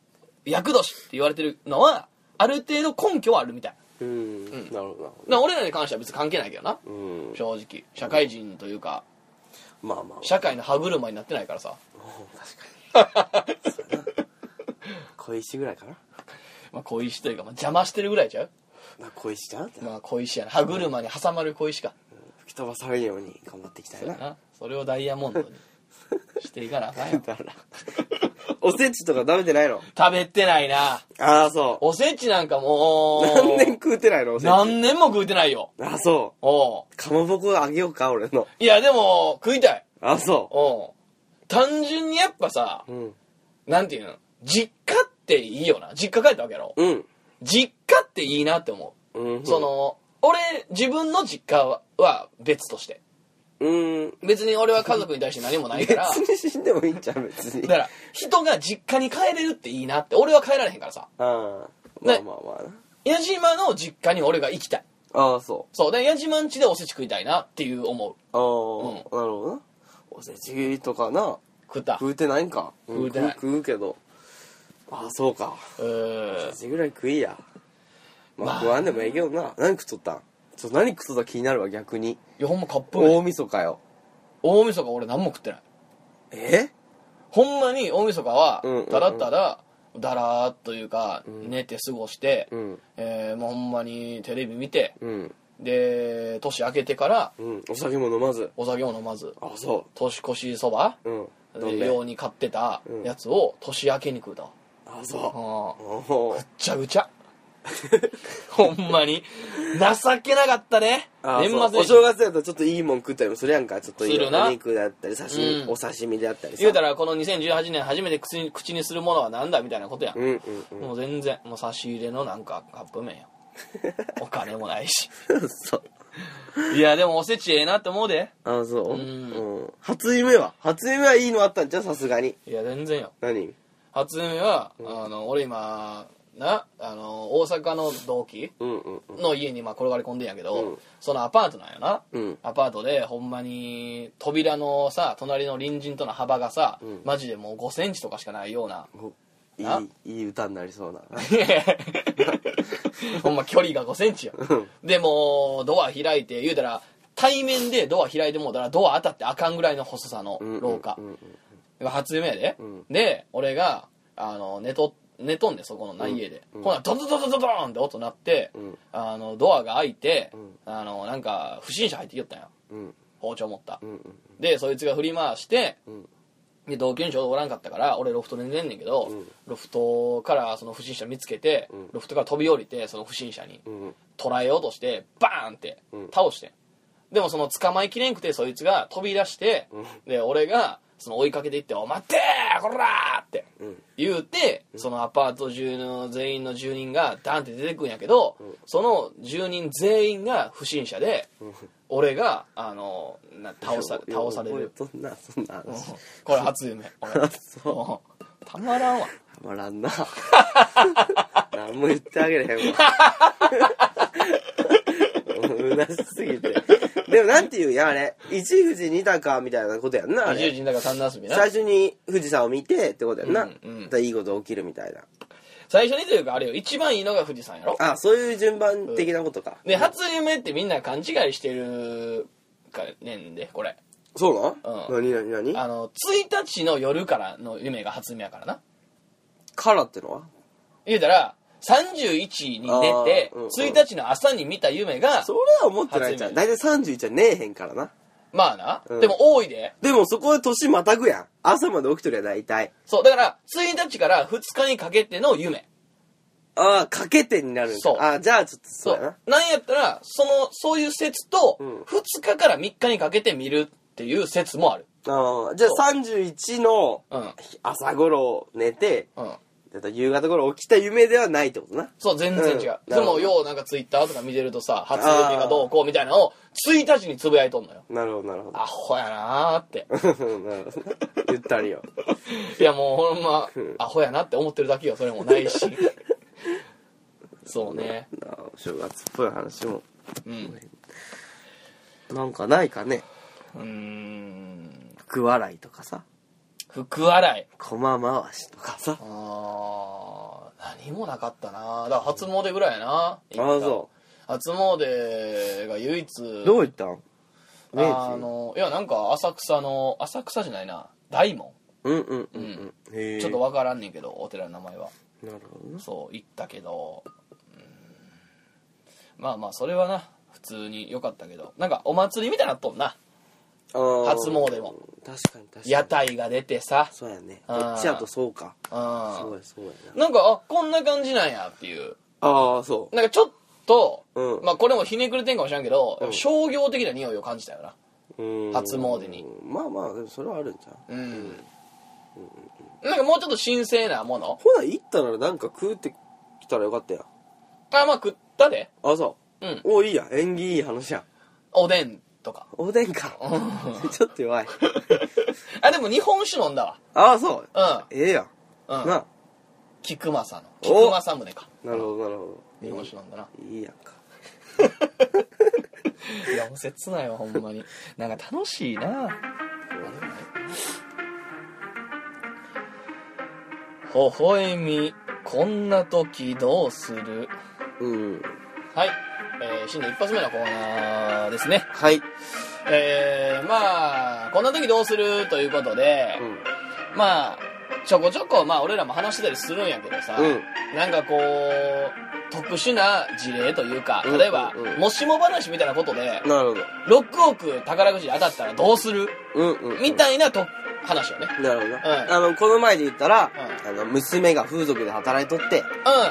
厄年って言われてるのはある程度根拠はあるみたい。うん、うん、なるほどな。だから俺らに関しては別に関係ないけどな、うん、正直社会人というか、うん、まあまあ社会の歯車になってないからさ。確かに小石ぐらいかな。まあ小石というか、まあ、邪魔してるぐらいちゃう。まあ小石だな。まあ小石やな。歯車に挟まる小石か、うん、吹き飛ばされるように頑張っていきたい な。それをダイヤモンドにしていかなあかんやん。おせちとか食べてないの。食べてないな。ああそう。おせちなんかもう何年食うてないの。おせち何年も食うてないよ。ああそう。おうかまぼこあげようか俺の。いやでも食いたい。ああそう。おう単純にやっぱさ、うん、なんていうの実家っていいよな。実家帰ったわけやろ。うん。実家っていいなって思う、うん、その俺自分の実家 は別として、うん、別に俺は家族に対して何もないから別に死んでもいいんちゃう。別にだから人が実家に帰れるっていいなって。俺は帰られへんからさ。あまあまあまあな。矢島の実家に俺が行きたい。ああそうそう。で矢島ん家でおせち食いたいなっていう思う。ああ、うん、なるほどな。おせちとかな食った食うてないんか。食うてない、うん、食うけど。ああそうか。おせちぐらい食いや。まあ不安でもええけどな。何食っとったん。ちょっと何食っとった気になるわ逆に。いやほんまカップ麺。大晦日よ。大晦日俺何も食ってない。え？ほんまに大晦日はただただだらーっというか、うん、寝て過ごして、うんもうほんまにテレビ見て、うん、で年明けてから、うん、お酒も飲まず。お酒も飲まず。あそう。年越しそば、うん、用に買ってたやつを年明けに食うたわ。あそう。ぐっちゃぐちゃ。ほんまに情けなかったね。年末お正月だとちょっといいもん食ったりもするやんか。ちょっといいお肉だったり刺身、うん、お刺身であったりさ。言うたらこの2018年初めて口にするものはなんだみたいなことやん、うんうんうん、もう全然もう差し入れのなんかカップ麺や。お金もないし。そういやでもおせちええなって思うで。あそう、うんうん、初夢ははいいのあったんちゃう。さすがに。いや全然よ。何初夢は、うん、俺今な大阪の同期の家にまあ転がり込んでんやけど、うん、そのアパートなんやな、うん、アパートでほんまに扉のさ隣の隣人との幅がさ、うん、マジでもう5センチとかしかないよう いい歌になりそうなほんま距離が5センチやでもうドア開いて言うたら対面でドア開いてもうたらドア当たってあかんぐらいの細さの廊下、うんうんうんうん、初夢やで、うん、で俺が寝とんでそこの内家で、うん、ほなドドドドドドーンって音鳴って、うん、ドアが開いて、うん、なんか不審者入ってきよったんや、うん、包丁持った、うんうんうん、でそいつが振り回して、うん、で同居にちょうどおらんかったから俺ロフトで寝んねんけど、うん、ロフトからその不審者見つけて、うん、ロフトから飛び降りてその不審者に捕らえようとしてバーンって倒して、うん、でもその捕まえきれんくてそいつが飛び出して、うん、で俺がその追いかけていって「お待ってーこらー!」って言うて、うん、そのアパート中の全員の住人がダンって出てくんやけど、うん、その住人全員が不審者で、うん、俺が倒される。そんな話、うん、これ初夢俺そうたまらんわ。たまらんな何も言ってあげれへんわうなしすぎてでもなんていうやあれ一富士二鷹みたいなことやんな。あれ一富士二鷹三なすびな。最初に富士山を見てってことやんな、うんうん、いいこと起きるみたいな。最初にというかあれよ一番いいのが富士山やろ。あそういう順番的なことか、うん、で初夢ってみんな勘違いしてるかねんでこれ。そうな、うん、何1日の夜からの夢が初夢やからな。からってのは言うたら31に寝て、うんうん、1日の朝に見た夢が。それは思ってないじゃん。大体31は寝えへんからな。まあな、うん、でも多いで。でもそこで年またぐやん。朝まで起きとるやん大体。そうだから1日から2日にかけての夢。ああ、かけてになるんだ。そう。ああ、じゃあちょっとそうやな。そう。なんやったら、そういう説と、2日から3日にかけて見るっていう説もある。ああ、じゃあ31の朝頃寝て、夕方頃起きた夢ではないってことな。そう、全然違う。でも、ようなんかツイッターとか見てるとさ、初夢がどうこうみたいなのを1日につぶやいとんのよ。なるほど、なるほど。アホやなーって。なるほど。言ったりよ。いや、もうほんま、アホやなって思ってるだけよ、それもないし。そうね。正月っぽい話も。うん。なんかないかね。福笑いとかさ。福笑い。駒回しとかさ。ああ、何もなかったな。だから初詣ぐらいやな。ああ、そう。初詣が唯一。どういったん？いや、なんか浅草じゃないな。大門。うんうんうんうん。ちょっとわからんねんけど、お寺の名前は。なるほど。そう、行ったけど。まあまあ、それはな、普通に良かったけど。なんかお祭りみたいになっとんな。初詣も確かに確かに屋台が出てさ。そうやね、こっちやとそうか。そうやそうやな。なんかあ、こんな感じなんやっていう。ああ、そう。なんかちょっと、まあこれもひねくれてんかもしれんけど、商業的な匂いを感じたよな、初詣に。まあまあ、でもそれはあるんじゃん。なんかもうちょっと神聖なもの。ほら行ったらなんか食うってきたらよかったやん。あ、まあ食ったで。あ、そう。お、いいやん、縁起いい話やん。おでんとか。おでんか。ちょっと弱い。あ、でも日本酒飲んだわ。ああ、そう。ええやん。な。菊政の。菊政宗か。なるほど、なるほど。日本酒飲んだな。いいやんか。いや、もう切ないわ、ほんまに。なんか楽しいな。ほほえみ、こんな時どうする？はい。新年一発目のコーナーですね。はい。まあ、こんな時どうするということで、まあ、ちょこちょこ、まあ、俺らも話してたりするんやけどさ、なんかこう、特殊な事例というか、例えば、もしも話みたいなことで、6億宝くじに当たったらどうする？みたいな話よね。なるほど。この前で言ったら、娘が風俗で働いとって、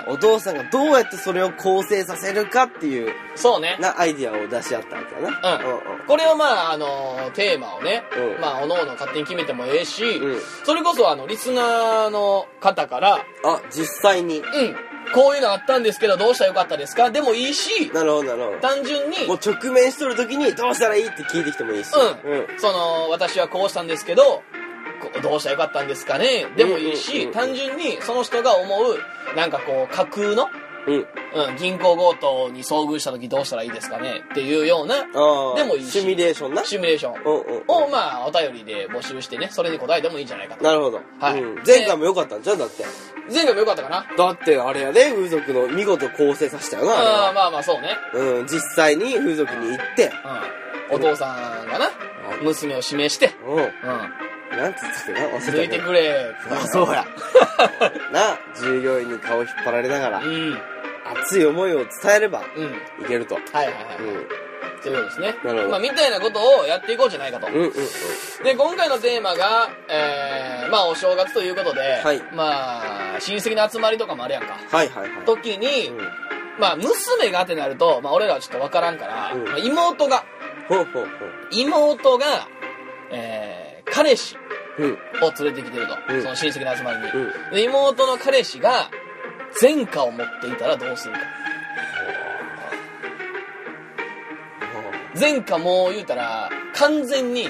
お父さんがどうやってそれを構成させるかっていう、そうね、なアイディアを出し合ったわけだな。これはまあ、テーマをね、まあ、おのおの勝手に決めてもええし、それこそ、リスナーの方から、あ、実際に。こういうのあったんですけど、どうしたらよかったですか？でもいいし、なるほど、なるほど。単純に、もう直面しとるときに、どうしたらいいって聞いてきてもいいし。私はこうしたんですけど、どうしたらよかったんですかね？でもいいし、単純に、その人が思う、なんかこう、架空の、銀行強盗に遭遇したときどうしたらいいですかね？っていうような、でもいいし。シミュレーションな。シミュレーションを、まあ、お便りで募集してね、それに答えてもいいんじゃないかと。なるほど。はい。前回もよかったんじゃん、だって。前回も良かったかな。だってあれやで、風俗の見事構成させたよな。ああ、まあまあそうね。実際に風俗に行って、お父さんがな、娘を指名して、なんつってたの？抜いてくれって。あ、そうや。な、従業員に顔引っ張られながら、熱い思いを伝えれば、いけると。はいはいはい。ということですね。まあ、みたいなことをやっていこうじゃないかと。で、今回のテーマが、まあ、お正月ということで、まあ、親戚の集まりとかもあるやんか。時に、まあ、娘がってなると、まあ、俺らはちょっとわからんから、妹が、彼氏を連れてきてると。その親戚の集まりに。で、妹の彼氏が、前科を持っていたらどうするか。前科もう言うたら完全に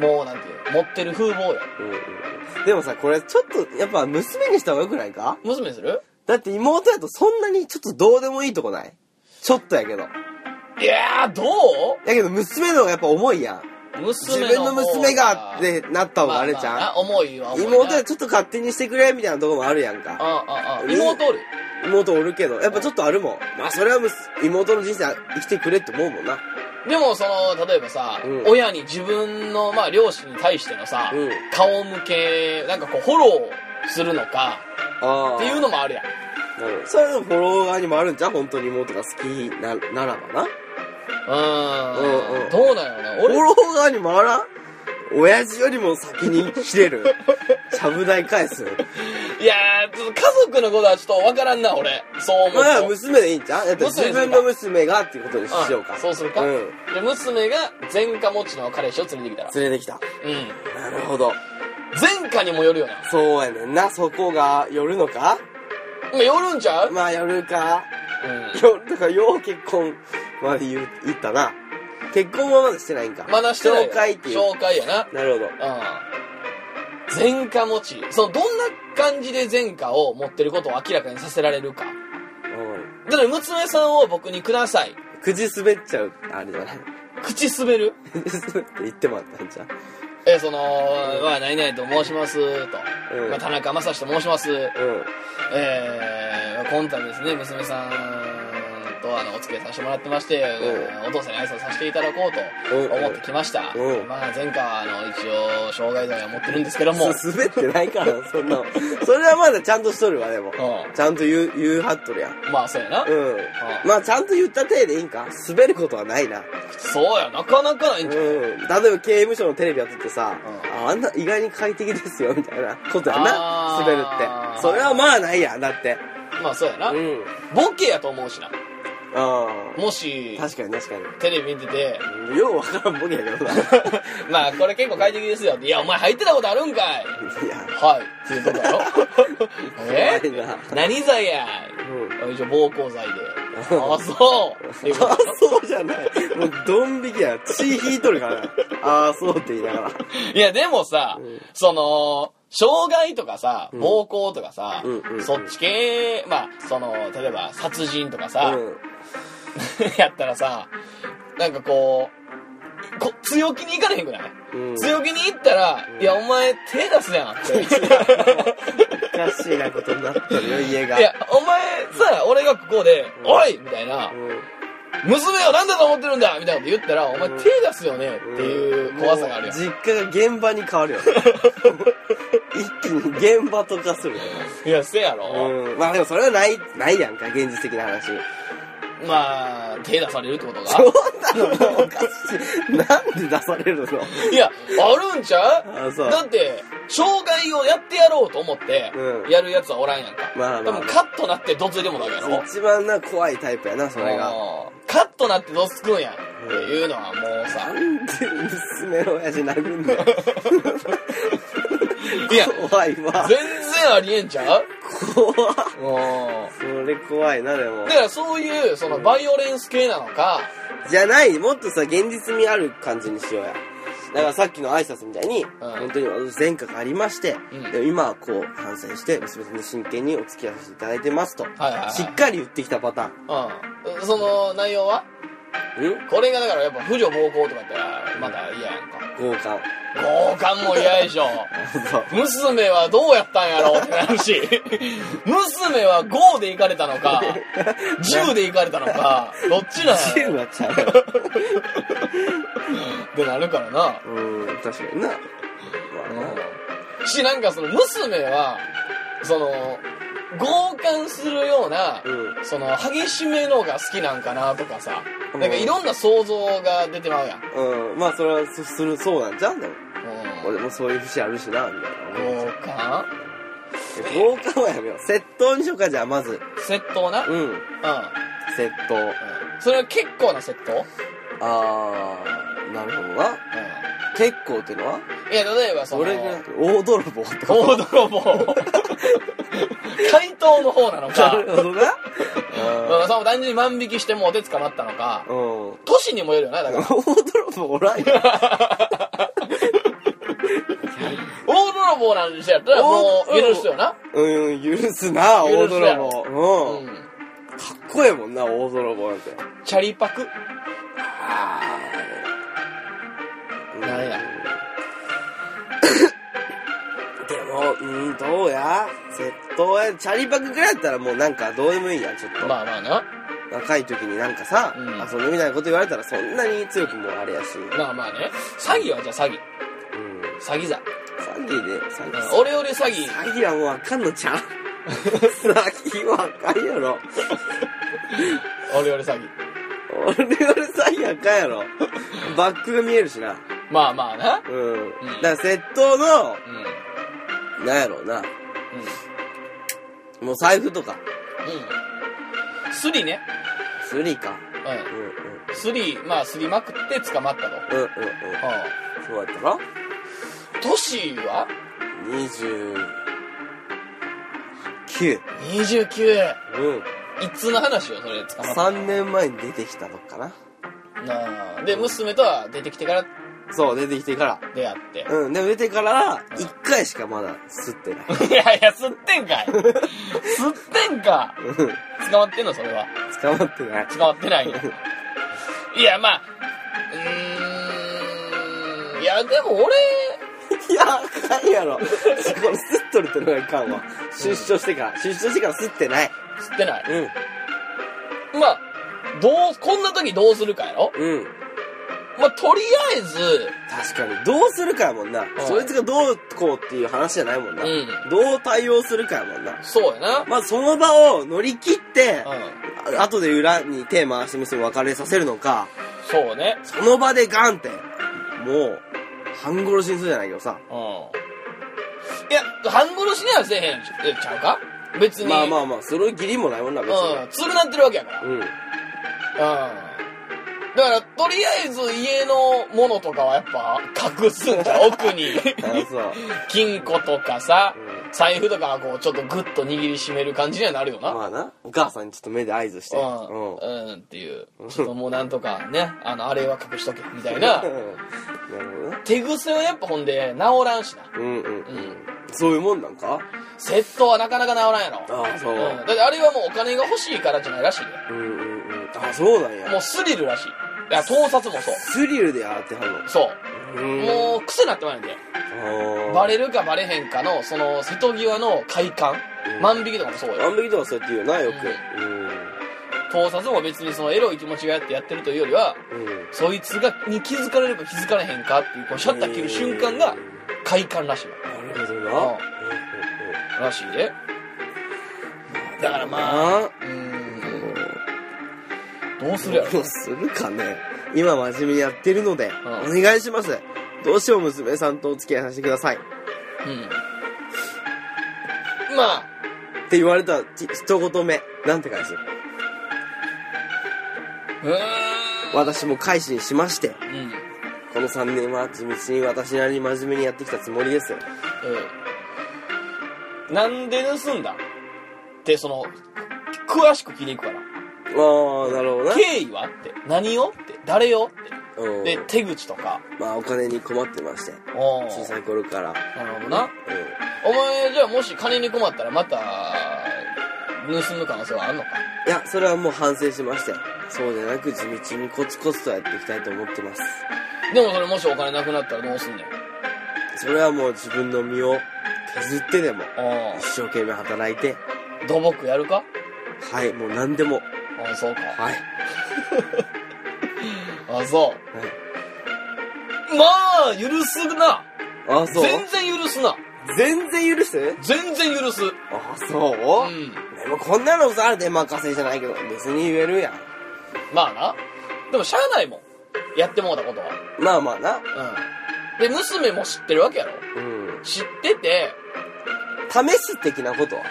もうなんていう持ってる風貌や、でもさ、これちょっとやっぱ娘にした方がよくないか？娘にする？だって妹やとそんなにちょっとどうでもいいとこない？ちょっとやけど。いやー、どう？やけど娘の方がやっぱ重いやん。自分の娘がってなった方があれちゃん、重いわ。妹はちょっと勝手にしてくれみたいなとこもあるやんか。妹おる。妹おるけどやっぱちょっとあるもん。まあそれは妹の人生生きてくれって思うもんな。でもその例えばさ、親に自分のまあ両親に対してのさ、顔向けなんかこうフォローするのかっていうのもあるやん。そういうのフォロワーにもあるんじゃん、本当に妹が好きならばな。どうなんやろな。俺フォロワーにもあらん。親父よりも先に切れる。ちゃぶ台返す。いやー、ちょっと家族のことはちょっとわからんな、俺。そう思うと。まあ、娘でいいんちゃう？だって自分の娘がっていうことにしようか。そうするか。うん。で、娘が前科持ちの彼氏を連れてきたら。連れてきた。うん。なるほど。前科にもよるよな。そうやねんな、そこがよるのか？よるんちゃう？まあ、よるか。うん。よ、だから、よう結婚まで言ったな。結婚はまだしてないんか。まだしてない。紹介っていう。紹介やな。なるほど。うん。前科持ち。その、どんな感じで前科を持ってることを明らかにさせられるか。うん。だから、娘さんを僕にください。口滑っちゃう。あれじゃない。口滑る？口滑って言ってもらったんじゃん。その、何々と申します、と。うん、田中正史と申します。うん。今度ですね、娘さん。とお付き合いさせてもらってまして、お父さんに挨拶させていただこうと思ってきました。まあ、前回は一応障害罪を持ってるんですけども。滑ってないからそんな。それはまだちゃんとしとるわでも。ちゃんと言うはっとるやん。まあそうやな。うん。まあちゃんと言った体でいいんか。滑ることはないな。そうやなかなかないんじゃん。うん。例えば刑務所のテレビやっててさ、あんな意外に快適ですよみたいなことやな。滑るって。それはまあないやんだって。まあそうやな。うん。ボケやと思うしな。あもし確かにテレビ見ててようわからんボケやけどなまあこれ結構快適ですよっていやお前入ってたことあるんかいいやはいっていうことだろ何罪や一応、暴行罪であそうあそうじゃないもうドン引きや血引いとるからあそうって言いながらいやでもさ、うん、その障害とかさ、暴行とかさ、そっち系、まあ、その、例えば殺人とかさ、やったらさ、なんかこう、強気にいかれへんくない？強気にいったら、いや、お前手出すやんって。おかしいなことになってるよ、家が。いや、お前さ、俺がここで、おい！みたいな。娘を何だと思ってるんだみたいなこと言ったら、お前手出すよねっていう怖さがあるよ。実家が現場に変わるよ。一気に現場と化するよ。いや、せやろ。まあでもそれはないやんか、現実的な話。まあ、手出されるってことがそんなのおかしい。なんで出されるのいや、あるんちゃう？だって、障害をやってやろうと思って、やるやつはおらんやんか。まあまあ。多分カッとなってどついでもなるやろ。一番な、怖いタイプやな、それが。カッとなってどつくんやんっていうのはもうさ。なんで娘の親父殴るんだよ。いや、怖いわ。全然ありえんちゃう？怖っ。それ怖いな、でも。だからそういう、その、バイオレンス系なのか。じゃない、もっとさ、現実味ある感じにしようや。だからさっきの挨拶みたいに、本当に前科がありまして、今はこう反省して、娘さんに真剣にお付き合いさせていただいてますと、しっかり言ってきたパターン。その内容は？これがだからやっぱ、婦女暴行とかやったら、まだ嫌やんか。強姦も嫌でしょ。娘はどうやったんやろうってなるし、娘は5で行かれたのか、10で行かれたのか、どっちなんやろ。10はちゃう。ってなるからな。うん、確かにな。し、なんかその娘は、その、強姦するような、その、激しめのが好きなんかなとかさ、なんかいろんな想像が出てまうやん。うん、まあそれはする、そうなんじゃんでも。俺もそういう節あるしな、みたいな。強姦はやめよう。窃盗にしようか、じゃあまず。窃盗な？うん。窃盗。それは結構な窃盗？なるほどな。結構ってのは？いや、例えばその。俺が、大泥棒ってこと？大泥棒。怪盗の方なのか。なるほどな。そう、単純に万引きしてもう手捕まったのか。年にもよるよな、だから。大泥棒おらんよ。大泥棒なんでしょやったら、もう許すよな。うん、許すな、大泥棒。うん。かっこええもんな、大泥棒なんて。チャリパク。なんや。でも、どうや窃盗や、チャリパクくらいだったらもうなんかどうでもいいやん、ちょっと。まあまあな。若い時になんかさ、遊んでみたいなこと言われたらそんなに強くもあれやし。まあまあね。詐欺はじゃあ詐欺。詐欺罪。詐欺。俺詐欺。詐欺はもうあかんのちゃう詐欺はあかんやろ。俺詐欺。俺詐欺あかんやろ。バックが見えるしな。まあまあな。うん。だから窃盗の、うん、なんやろうな。うん。もう財布とか。うん。スリね。スリか。うん。うんうん、スリ、まあスリまくって捕まったと。うんうんうん。そうやったな。年は ?29。29。うん。いつの話よ、それ捕まったの。3年前に出てきたのかな。なあ。で、娘とは出てきてから。そう、出てきてから。出会って。うん、でも出てから、一回しかまだ吸ってない。いやいや、吸ってんかい。吸ってんか。捕まってんの、それは。捕まってない。捕まってないよ。いや、まあ、いや、でも俺、いや、あかんやろ。これ、吸っとるってのがいかんわ。出所してから、出所してから吸ってない。吸ってない。うん。まあ、こんな時どうするかやろ。うん。まあ、とりあえず確かにどうするかやもんな、うん、そいつがどうこうっていう話じゃないもんな、うん、どう対応するかやもんな。そうやな。まあ、その場を乗り切って、うん、後で裏に手回して娘を別れさせるのか。そうね。その場でガンってもう半殺しにするじゃないけどさ、うん、いや半殺しにはせえへんちゃうか別に。まあまあまあそれ義理もないもんな別に、うん、つるなってるわけやから。うん、うん、だから、とりあえず家のものとかはやっぱ隠すんだ、奥に。金庫とかさ、うん、財布とかはこうちょっとグッと握りしめる感じにはなるよな。まあな。お母さんにちょっと目で合図して。うん。うん、うん、っていう。ちょっともうなんとかね、あれは隠しとけ、みたいな。なるほど。手癖はやっぱほんで治らんしな。うんうん、うん。そういうもんなんか窃盗はなかなか治らんやろ。ああ、そう。うん、だってあれはもうお金が欲しいからじゃないらしいね。うんうん。あ、そうなんや。もうスリルらしい。いや、盗撮もそう。スリルでやってはるの。そう。もう、癖になってまうんで。バレるかバレへんかの、その、瀬戸際の快感。万引きとかもそうよ。万引きとかそうやって言うな、よく。うん。盗撮も別にその、エロい気持ちがやってるというよりは、うん、そいつが、に気づかれるか気づかれへんかっていう、こう、シャッター切る瞬間が、快感らしいわ。なるほどな。らしいで。だからまあ、どうするやろ。どうするかね。今真面目にやってるので、うん、お願いします。どうしよう娘さんとお付き合いさせてください。うん。まあ。って言われた一言目、なんて返す？私も改心しまして、うん、この3年は地道に私なりに真面目にやってきたつもりです。うん。なんで盗んだ？ってその、詳しく聞いていくから。ああ、なるほどね。経緯はって。何よって。誰よって。うん、で、手口とか。まあ、お金に困ってまして。小さい頃から。なるほどな。うん、お前、じゃあ、もし金に困ったら、また、盗む可能性はあるのか？いや、それはもう反省しまして。そうじゃなく、地道にコツコツとやっていきたいと思ってます。でも、それもしお金なくなったらどうすんねん。それはもう自分の身を削ってでも、一生懸命働いて。土木やるか？はい、もう何でも。あ、そうか。はい。あ、そう。はい、まあ、許すな。あ、そう。全然許すな。全然許す？全然許す。あ、そう？うん。でもこんなのさ、出任せじゃないけど、別に言えるやん。まあな。でもしゃあないもん。やってもうたことは。まあまあな。うん。で、娘も知ってるわけやろ。うん。知ってて、試す的なことは？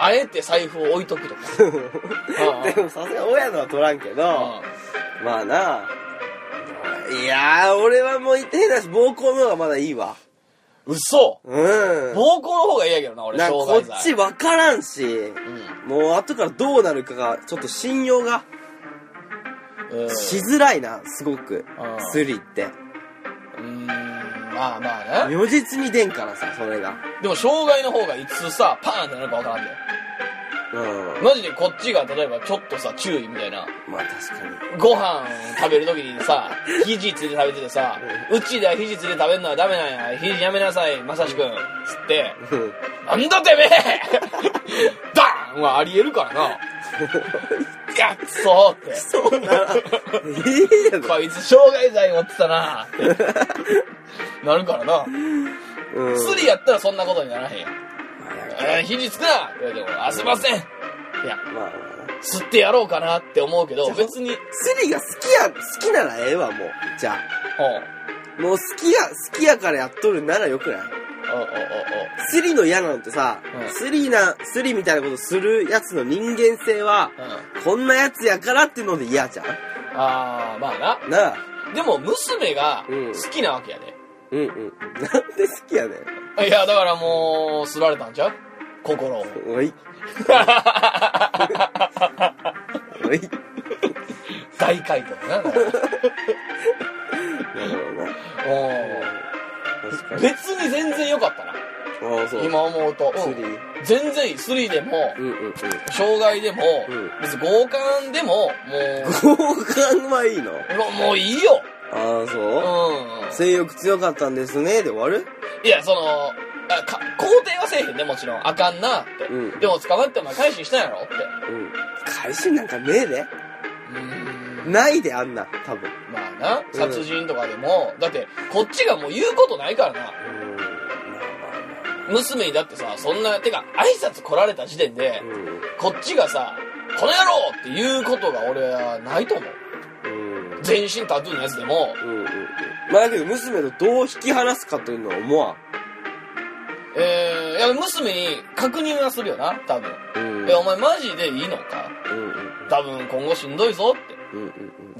あえて財布を置いとくとか。でもさすが親のは取らんけど、まあな。いやー、俺はもう言ってへんだし、暴行の方がまだいいわ。嘘。うん。暴行の方がいいやけどな、俺。なんかこっち分からんし、うん、もう後からどうなるかが、ちょっと信用が、しづらいな、すごく。スリって。まあまあね。如実に出んからさ、それが。でも、障害の方がいつさ、パーンってなるか分からんで。うん。マジでこっちが、例えば、ちょっとさ、注意みたいな。まあ確かに。ご飯食べるときにさ、肘ついて食べててさ、うちでは肘ついて食べるのはダメなんや。肘やめなさい、まさしくん。つって、なんだてめえダーンはありえるからな。やっそうって。そうなら。こいつ、障害罪持ってたな。なるからな。うん。スリやったらそんなことにならへんやん。肘つくなって言われても、あ、すいません。やん、まあ、吸ってやろうかなって思うけど、別にスリが好きならええわ、もうじゃあもう好きやからやっとるならよくない？スリの嫌なのってさ、うん、スリみたいなことするやつの人間性は、うん、こんなやつやからっていうので嫌じゃん。あー、まあな。なあ。でも娘が好きなわけやで。うん、うん、うん。なんで好きやねん。いや、だからもう、すられたんちゃう？心を。おい。おい。大回答な。なるほどな。別に全然良かったな。ああ、そう今思うと、うん、全然いい。3でも、うんうんうん、障害でも、うん、別に強姦でも、もう強姦はいいの？もういいよ。ああ、そう、うんうん、性欲強かったんですねで終わる？いや、その肯定はせえへんね、もちろんあかんなって、うん、でも捕まってお前改心したんやろって、うん、改心なんかねえで、ないで、あんな多分まあな、殺人とかでも、うん、だってこっちがもう言うことないからな、うん、娘にだってさ、そんな、てか挨拶来られた時点で、うん、こっちがさ、この野郎っていうことが俺はないと思う、うん、全身タトゥーのやつでも、うんうんうん、まあだけど娘とどう引き離すかというのは思わん。いや娘に確認はするよな多分、うん、お前マジでいいのか、うんうん、多分今後しんどいぞって、うんうんうん、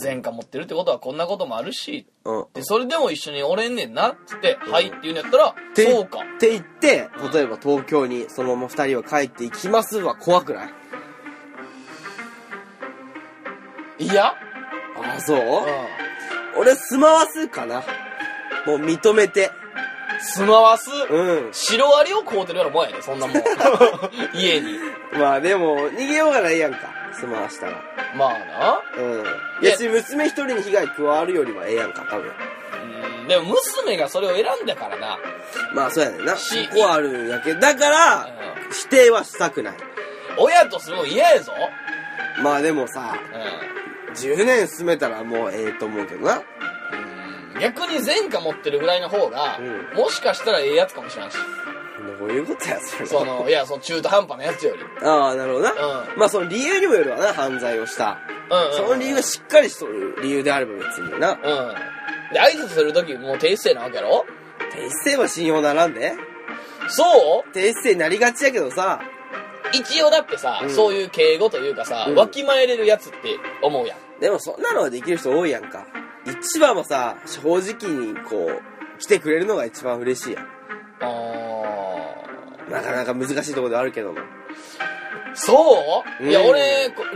前科持ってるってことはこんなこともあるし、うん、でそれでも一緒におれんねんなっつって、うん、はいって言うんやったら、うん、そうかって言って、例えば東京にそのまま2人は帰っていきますは怖くない？いや、あ、そう、うん、俺住まわすかな、もう認めて住まわす、うん、シロアリを買うてるようなもんやね、そんなもん家に。まあでも逃げようがないやんか、住まわしたら。まあな、うん、いやし娘一人に被害加わるよりはええやんか多分。うん、でも娘がそれを選んだからな。まあそうやねんな、そこはあるんやけど、だから、うん、否定はしたくない。親とするの嫌やぞ。まあでもさ、うん、10年住めたらもうええと思うけどな。逆に前科持ってるぐらいの方が、うん、もしかしたらええやつかもしれんし。どういうことやそれ。その、いや、その中途半端なやつより。ああ、なるほどな、うん。まあその理由にもよるわな、犯罪をした、うんうんうん。その理由がしっかりしとる理由であれば別にな。うん。で、挨拶するときもう低姿勢なわけやろ？低姿勢は信用ならんで。そう？低姿勢になりがちやけどさ。一応だってさ、うん、そういう敬語というかさ、うん、わきまえれるやつって思うやん。でもそんなのはできる人多いやんか。一番はさ、正直にこう来てくれるのが一番嬉しいやん。なかなか難しいところではあるけども。そう？いや、うん、俺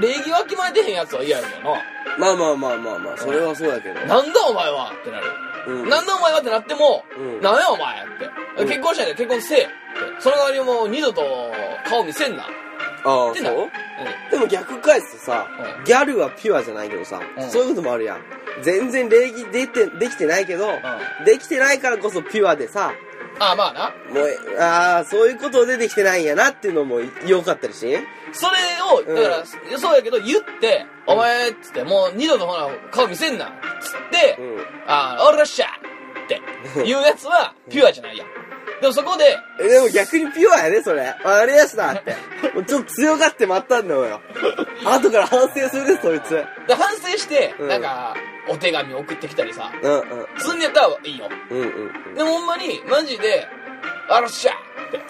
礼儀わきまえてへんやつは嫌やけどな。まあまあまあまあまあ、それはそうだけど、うん、なんだお前はってなる、うん、なんだお前はってなっても、うん、なんやお前って、うん、結婚したんや、結婚せえって、その代わりもう二度と顔見せんな。ああ、そう、うん、でも逆返すとさ、うん、ギャルはピュアじゃないけどさ、うん、そういうこともあるやん。全然礼儀できてないけど、うん、できてないからこそピュアでさ。ああ、まあな、もう、ああ、そういうことでできてないんやなっていうのもよかったりし、それをだから、うん、そうやけど言って、うん、お前っつって、もう二度とほら顔見せんなっつって、うん、ああ、おらっしゃって言うやつはピュアじゃないやん。でもそこで、でも逆にピュアやね、それ。あれやしなって。もうちょっと強がって待ったんだよ。後から反省するで、そいつ。で、反省して、うん、なんか、お手紙送ってきたりさ。うんうん。積んでたらいいよ。うんうん。でもほんまに、マジで、あらっしゃって。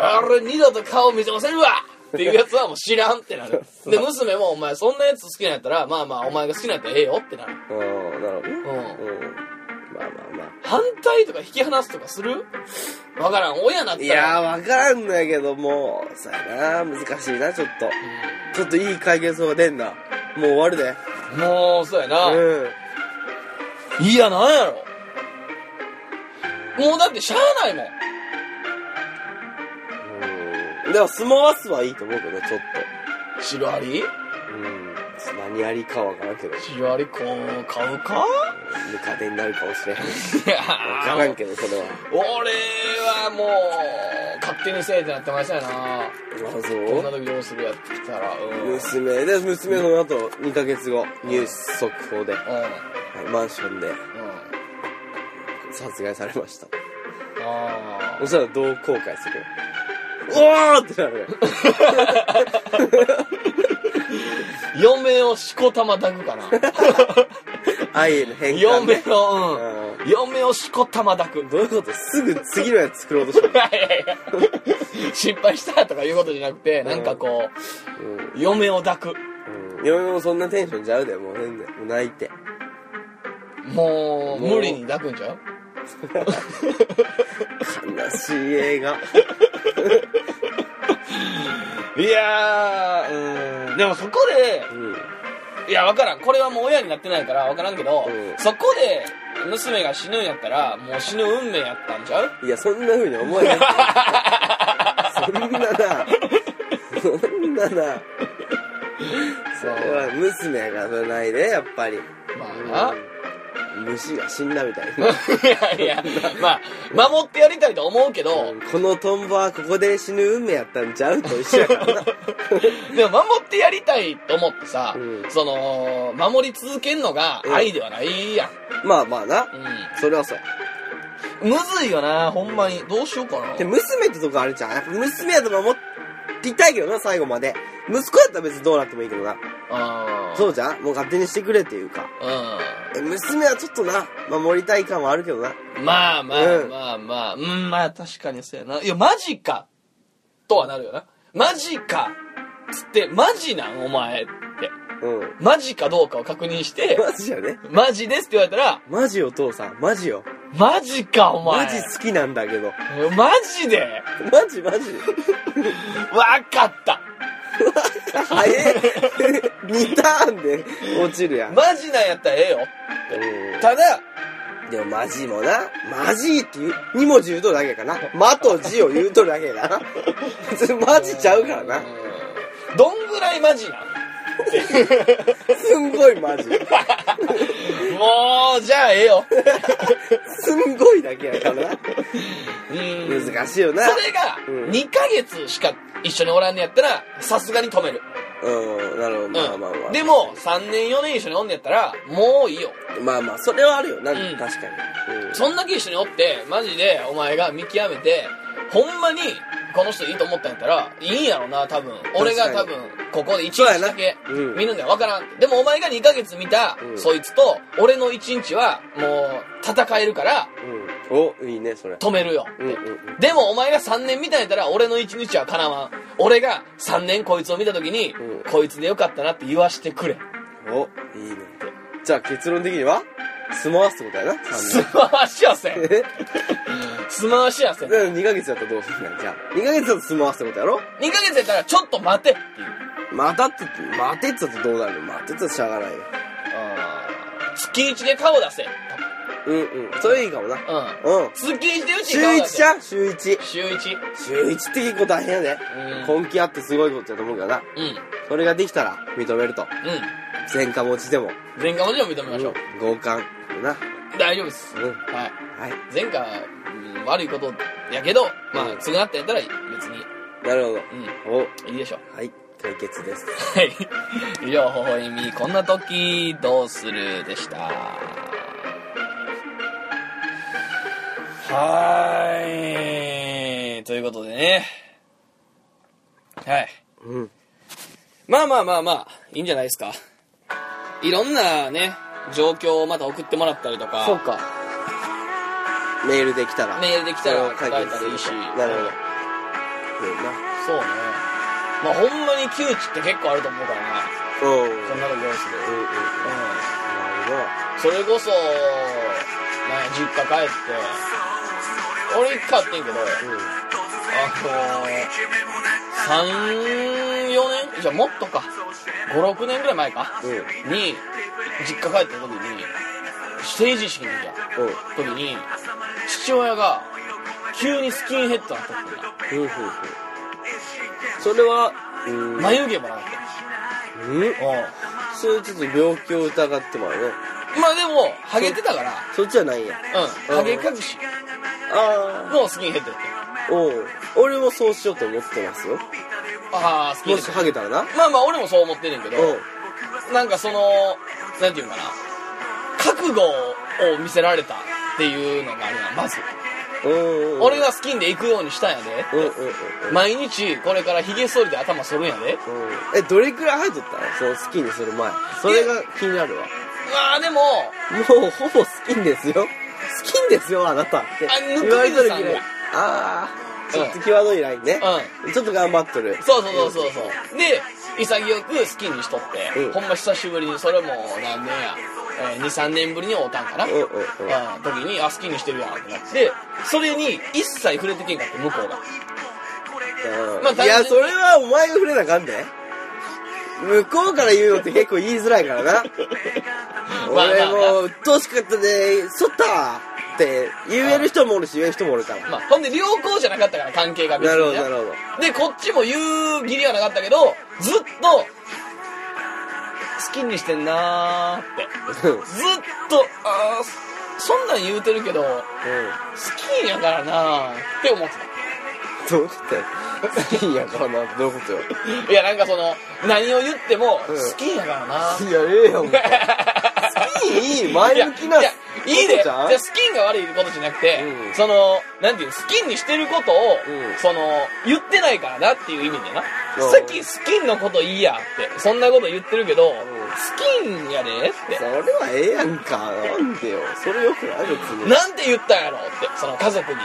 あれ、二度と顔見せませんわっていうやつはもう知らんってなる。で、娘も、お前そんなやつ好きなんやったら、まあまあ、お前が好きなんやったらええよってなる。うん、なるほど。うん。うん、まあまあまあ、反対とか引き離すとかする？わからん、親なったら。いやー、わからんのやけども、そうやな、難しいな、ちょっと、うん、ちょっといい解決法が出んな。もう終わるで。もうそうやな、うん、いや、なんやろ、もうだってしゃあないもん。うん、でも住まわすはいいと思うけど、ちょっとシロアリ、何ありかわからんけど、シロアリコン買うか、ムカデになるかもしれん。いや、わからんけど、それは俺はもう勝手にせえってなってましたよな。あ、そうこんな時どうするやってきたら、うん、娘で、娘のあと2ヶ月後、うん、ニュース速報で、うん、マンションで、うん、殺害されました。ああ、そしたらどう後悔する？おーってなる嫁をしこたま抱くかな愛への変換、ね、嫁をしこたま抱く。どういうこと？すぐ次のやつ作ろうとしたいやいや心配したとかいうことじゃなくて、なんかこう、うん、嫁を抱く、うん、嫁もそんなテンションちゃうで、もう変だよ、泣いてもう無理に抱くんちゃう悲しい映画いやー、でもそこで、いや分からん、これはもう親になってないから分からんけど、そこで娘が死ぬんやったらもう死ぬ運命やったんちゃう？いやそんな風に思えないそんななそれは娘やからないで、やっぱりまあ虫が死んだみたいないやいやまあ守ってやりたいと思うけど、うん、このトンボはここで死ぬ運命やったんちゃうと一緒やからなでも守ってやりたいと思ってさ、うん、その守り続けんのが愛ではないやん、うん、まあまあな、うん、それはそうむずいよなほんまに、どうしようかな。で娘ってとこあるじゃん、やっぱ娘やと守っていたいけどな、最後まで。息子やったら別にどうなってもいいけどな。あ、そうじゃん、もう勝手にしてくれっていうか、娘はちょっとな守りたい感はあるけどな。まあまあまあまあ、うん、うん、まあ確かにそうやな。いやマジかとはなるよな。マジかつってマジなんお前って、うん、マジかどうかを確認して、マジやね、マジですって言われたらマジよ父さん、マジよ、マジかお前、マジ好きなんだけど、マジでマジマジわかった早い2ターンで落ちるやん。マジなんやったらええよ、うん、ただでもマジもな、マジっていう2文字言うとるだけやからな、マとジを言うとるだけやからなマジちゃうからな。どんぐらいマジなんすんごいマジもうじゃあええよすんごいだけやからな難しいよな。それが2ヶ月しか一緒におらんのやったらさすがに止める。なるほど、うん、まあまあまあ。でも3年4年一緒におんのやったらもういいよ。まあまあそれはあるよな、うん、確かに、うん、そんだけ一緒におってマジでお前が見極めてほんまにこの人いいと思ったんやったらいいんやろな。多分俺が多分ここで1日だけ見るんだよ、分からん。でもお前が2ヶ月見た、うん、そいつと俺の1日はもう戦えるから、うん、おいいねそれ止めるよ、うんうんうん、でもお前が3年見たんやったら俺の1日はかなわん。俺が3年こいつを見た時に、うん、こいつでよかったなって言わしてくれ。おいいね。じゃあ結論的には住まわすってことやな。住まわしやせん住まわしやせん。2ヶ月やったらどうするんだ。じゃあ2ヶ月だと住まわすってことやろ。2ヶ月やったらちょっと待てっていう。待てって言ったらどうなるの。待てって言ったらしゃがないよ。月1で顔出せ。うんうん、それいいかもな。うん、うん、月1でうちに顔出せ。週1じゃん、週1、週1、週1って結構大変やで、うん、根気あってすごいことやと思うからな。うん、それができたら認めると。うん、前科持ちでも認めましょう、うん、強姦な大丈夫です、うん、はい、前科悪いことやけど、まあ償ってやったら別に。なるほど、うん、おいいでしょ。はい、解決です。はい、以上、ほほえみこんな時どうするでした。はーい、ということでね、はい、うん、まあまあまあまあいいんじゃないですか。いろんなね状況をまた送ってもらったりとか。そうか、メールできたら書いたりいいし。なるほど、ね、そうね。まあほんまに窮地って結構あると思うからな。そんなのどうする。それこそ実家帰って俺一回あってんけど、3、4年じゃもっとか、5、6年ぐらい前か、に実家帰った時に成人式の時に父親が急にスキンヘッドになったって言うんだ。それは眉毛もなかった。それちょっと病気を疑ってもあるね。まあでもハゲてたから。そっちはないや。ハゲ隠しのスキンヘッドやった。俺もそうしようと思ってますよ。ああ、スキンヘッドもしハゲたらな。まあまあ俺もそう思ってんねんけど、なんかそのなんていうかな、覚悟を見せられたっていうのがあるな、まず。俺が好きんで行くようにしたんやで、毎日これからひげ剃りで頭剃るんやで、えどれくらい入っとったのそのスキンにする前、それが気になるわ。まあでももうほぼスキンですよ、スキンですよあなたって言われとるけど、ああちょっと際どいラインね、うん、ちょっと頑張っとる、そうそうそうそうそうで潔くスキンにしとって、うん、ほんま久しぶりに、それも何年や、23年ぶりに会うたんかな、時にあスキンにしてるやんってなって、それに一切触れてけんかって向こうが、まあ、いやそれはお前が触れなあかんで、向こうから言うのって結構言いづらいからな俺もう鬱陶しかったで剃ったって言える人もおるし言える人もおるから、まあ、ほんで良好じゃなかったから関係が別に、なるほどなるほど、でこっちも言う義理はなかったけど、ずっとスキンにしてんなーってずっとあそんなん言うてるけど、うん、スキンやからなーって思ってた。どうしてスキンやからなってどういうことよいやなんかその何を言っても、うん、スキンやからなー、いやええやんスキンいい前向きな、いやいいで、じゃスキンが悪いことじゃなくて、うん、そのなんていうスキンにしてることを、うん、その言ってないからなっていう意味でな、うん、さっきスキンのこといいやってそんなこと言ってるけど、うん、スキンやでってそれはええやんか、なんでよそれよくない別に、なんて言ったんやろって、その家族に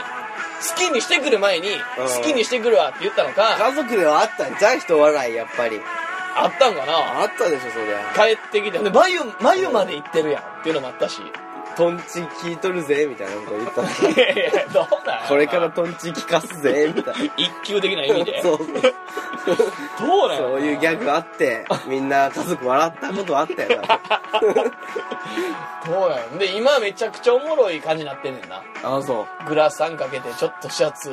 スキンにしてくる前に、うん、スキンにしてくるわって言ったのか、家族ではあったんじゃん、人笑いやっぱりあったんかな、あったでしょそれ、帰ってきてで眉まで行ってるやんっていうのもあったし、トンチ聞いとるぜみたいなこと言ったのいやいやどうなんこれからトンチ聞かすぜみたいな一級的な意味でそうそうどうなん、そういうギャグあってみんな家族笑ったことあったよなどうなんで今めちゃくちゃおもろい感じになってんねんな、あそうグラサンかけてちょっとシャツ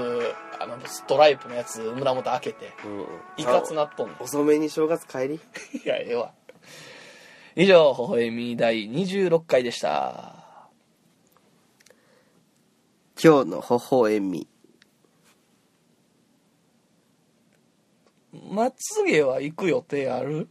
ストライプのやつ胸元開けて、うん、いかつなっとんねん、遅めに正月帰りいやええわ。以上ほほえみ第26回でした。今日のほほえみ、まつげは行く予定ある？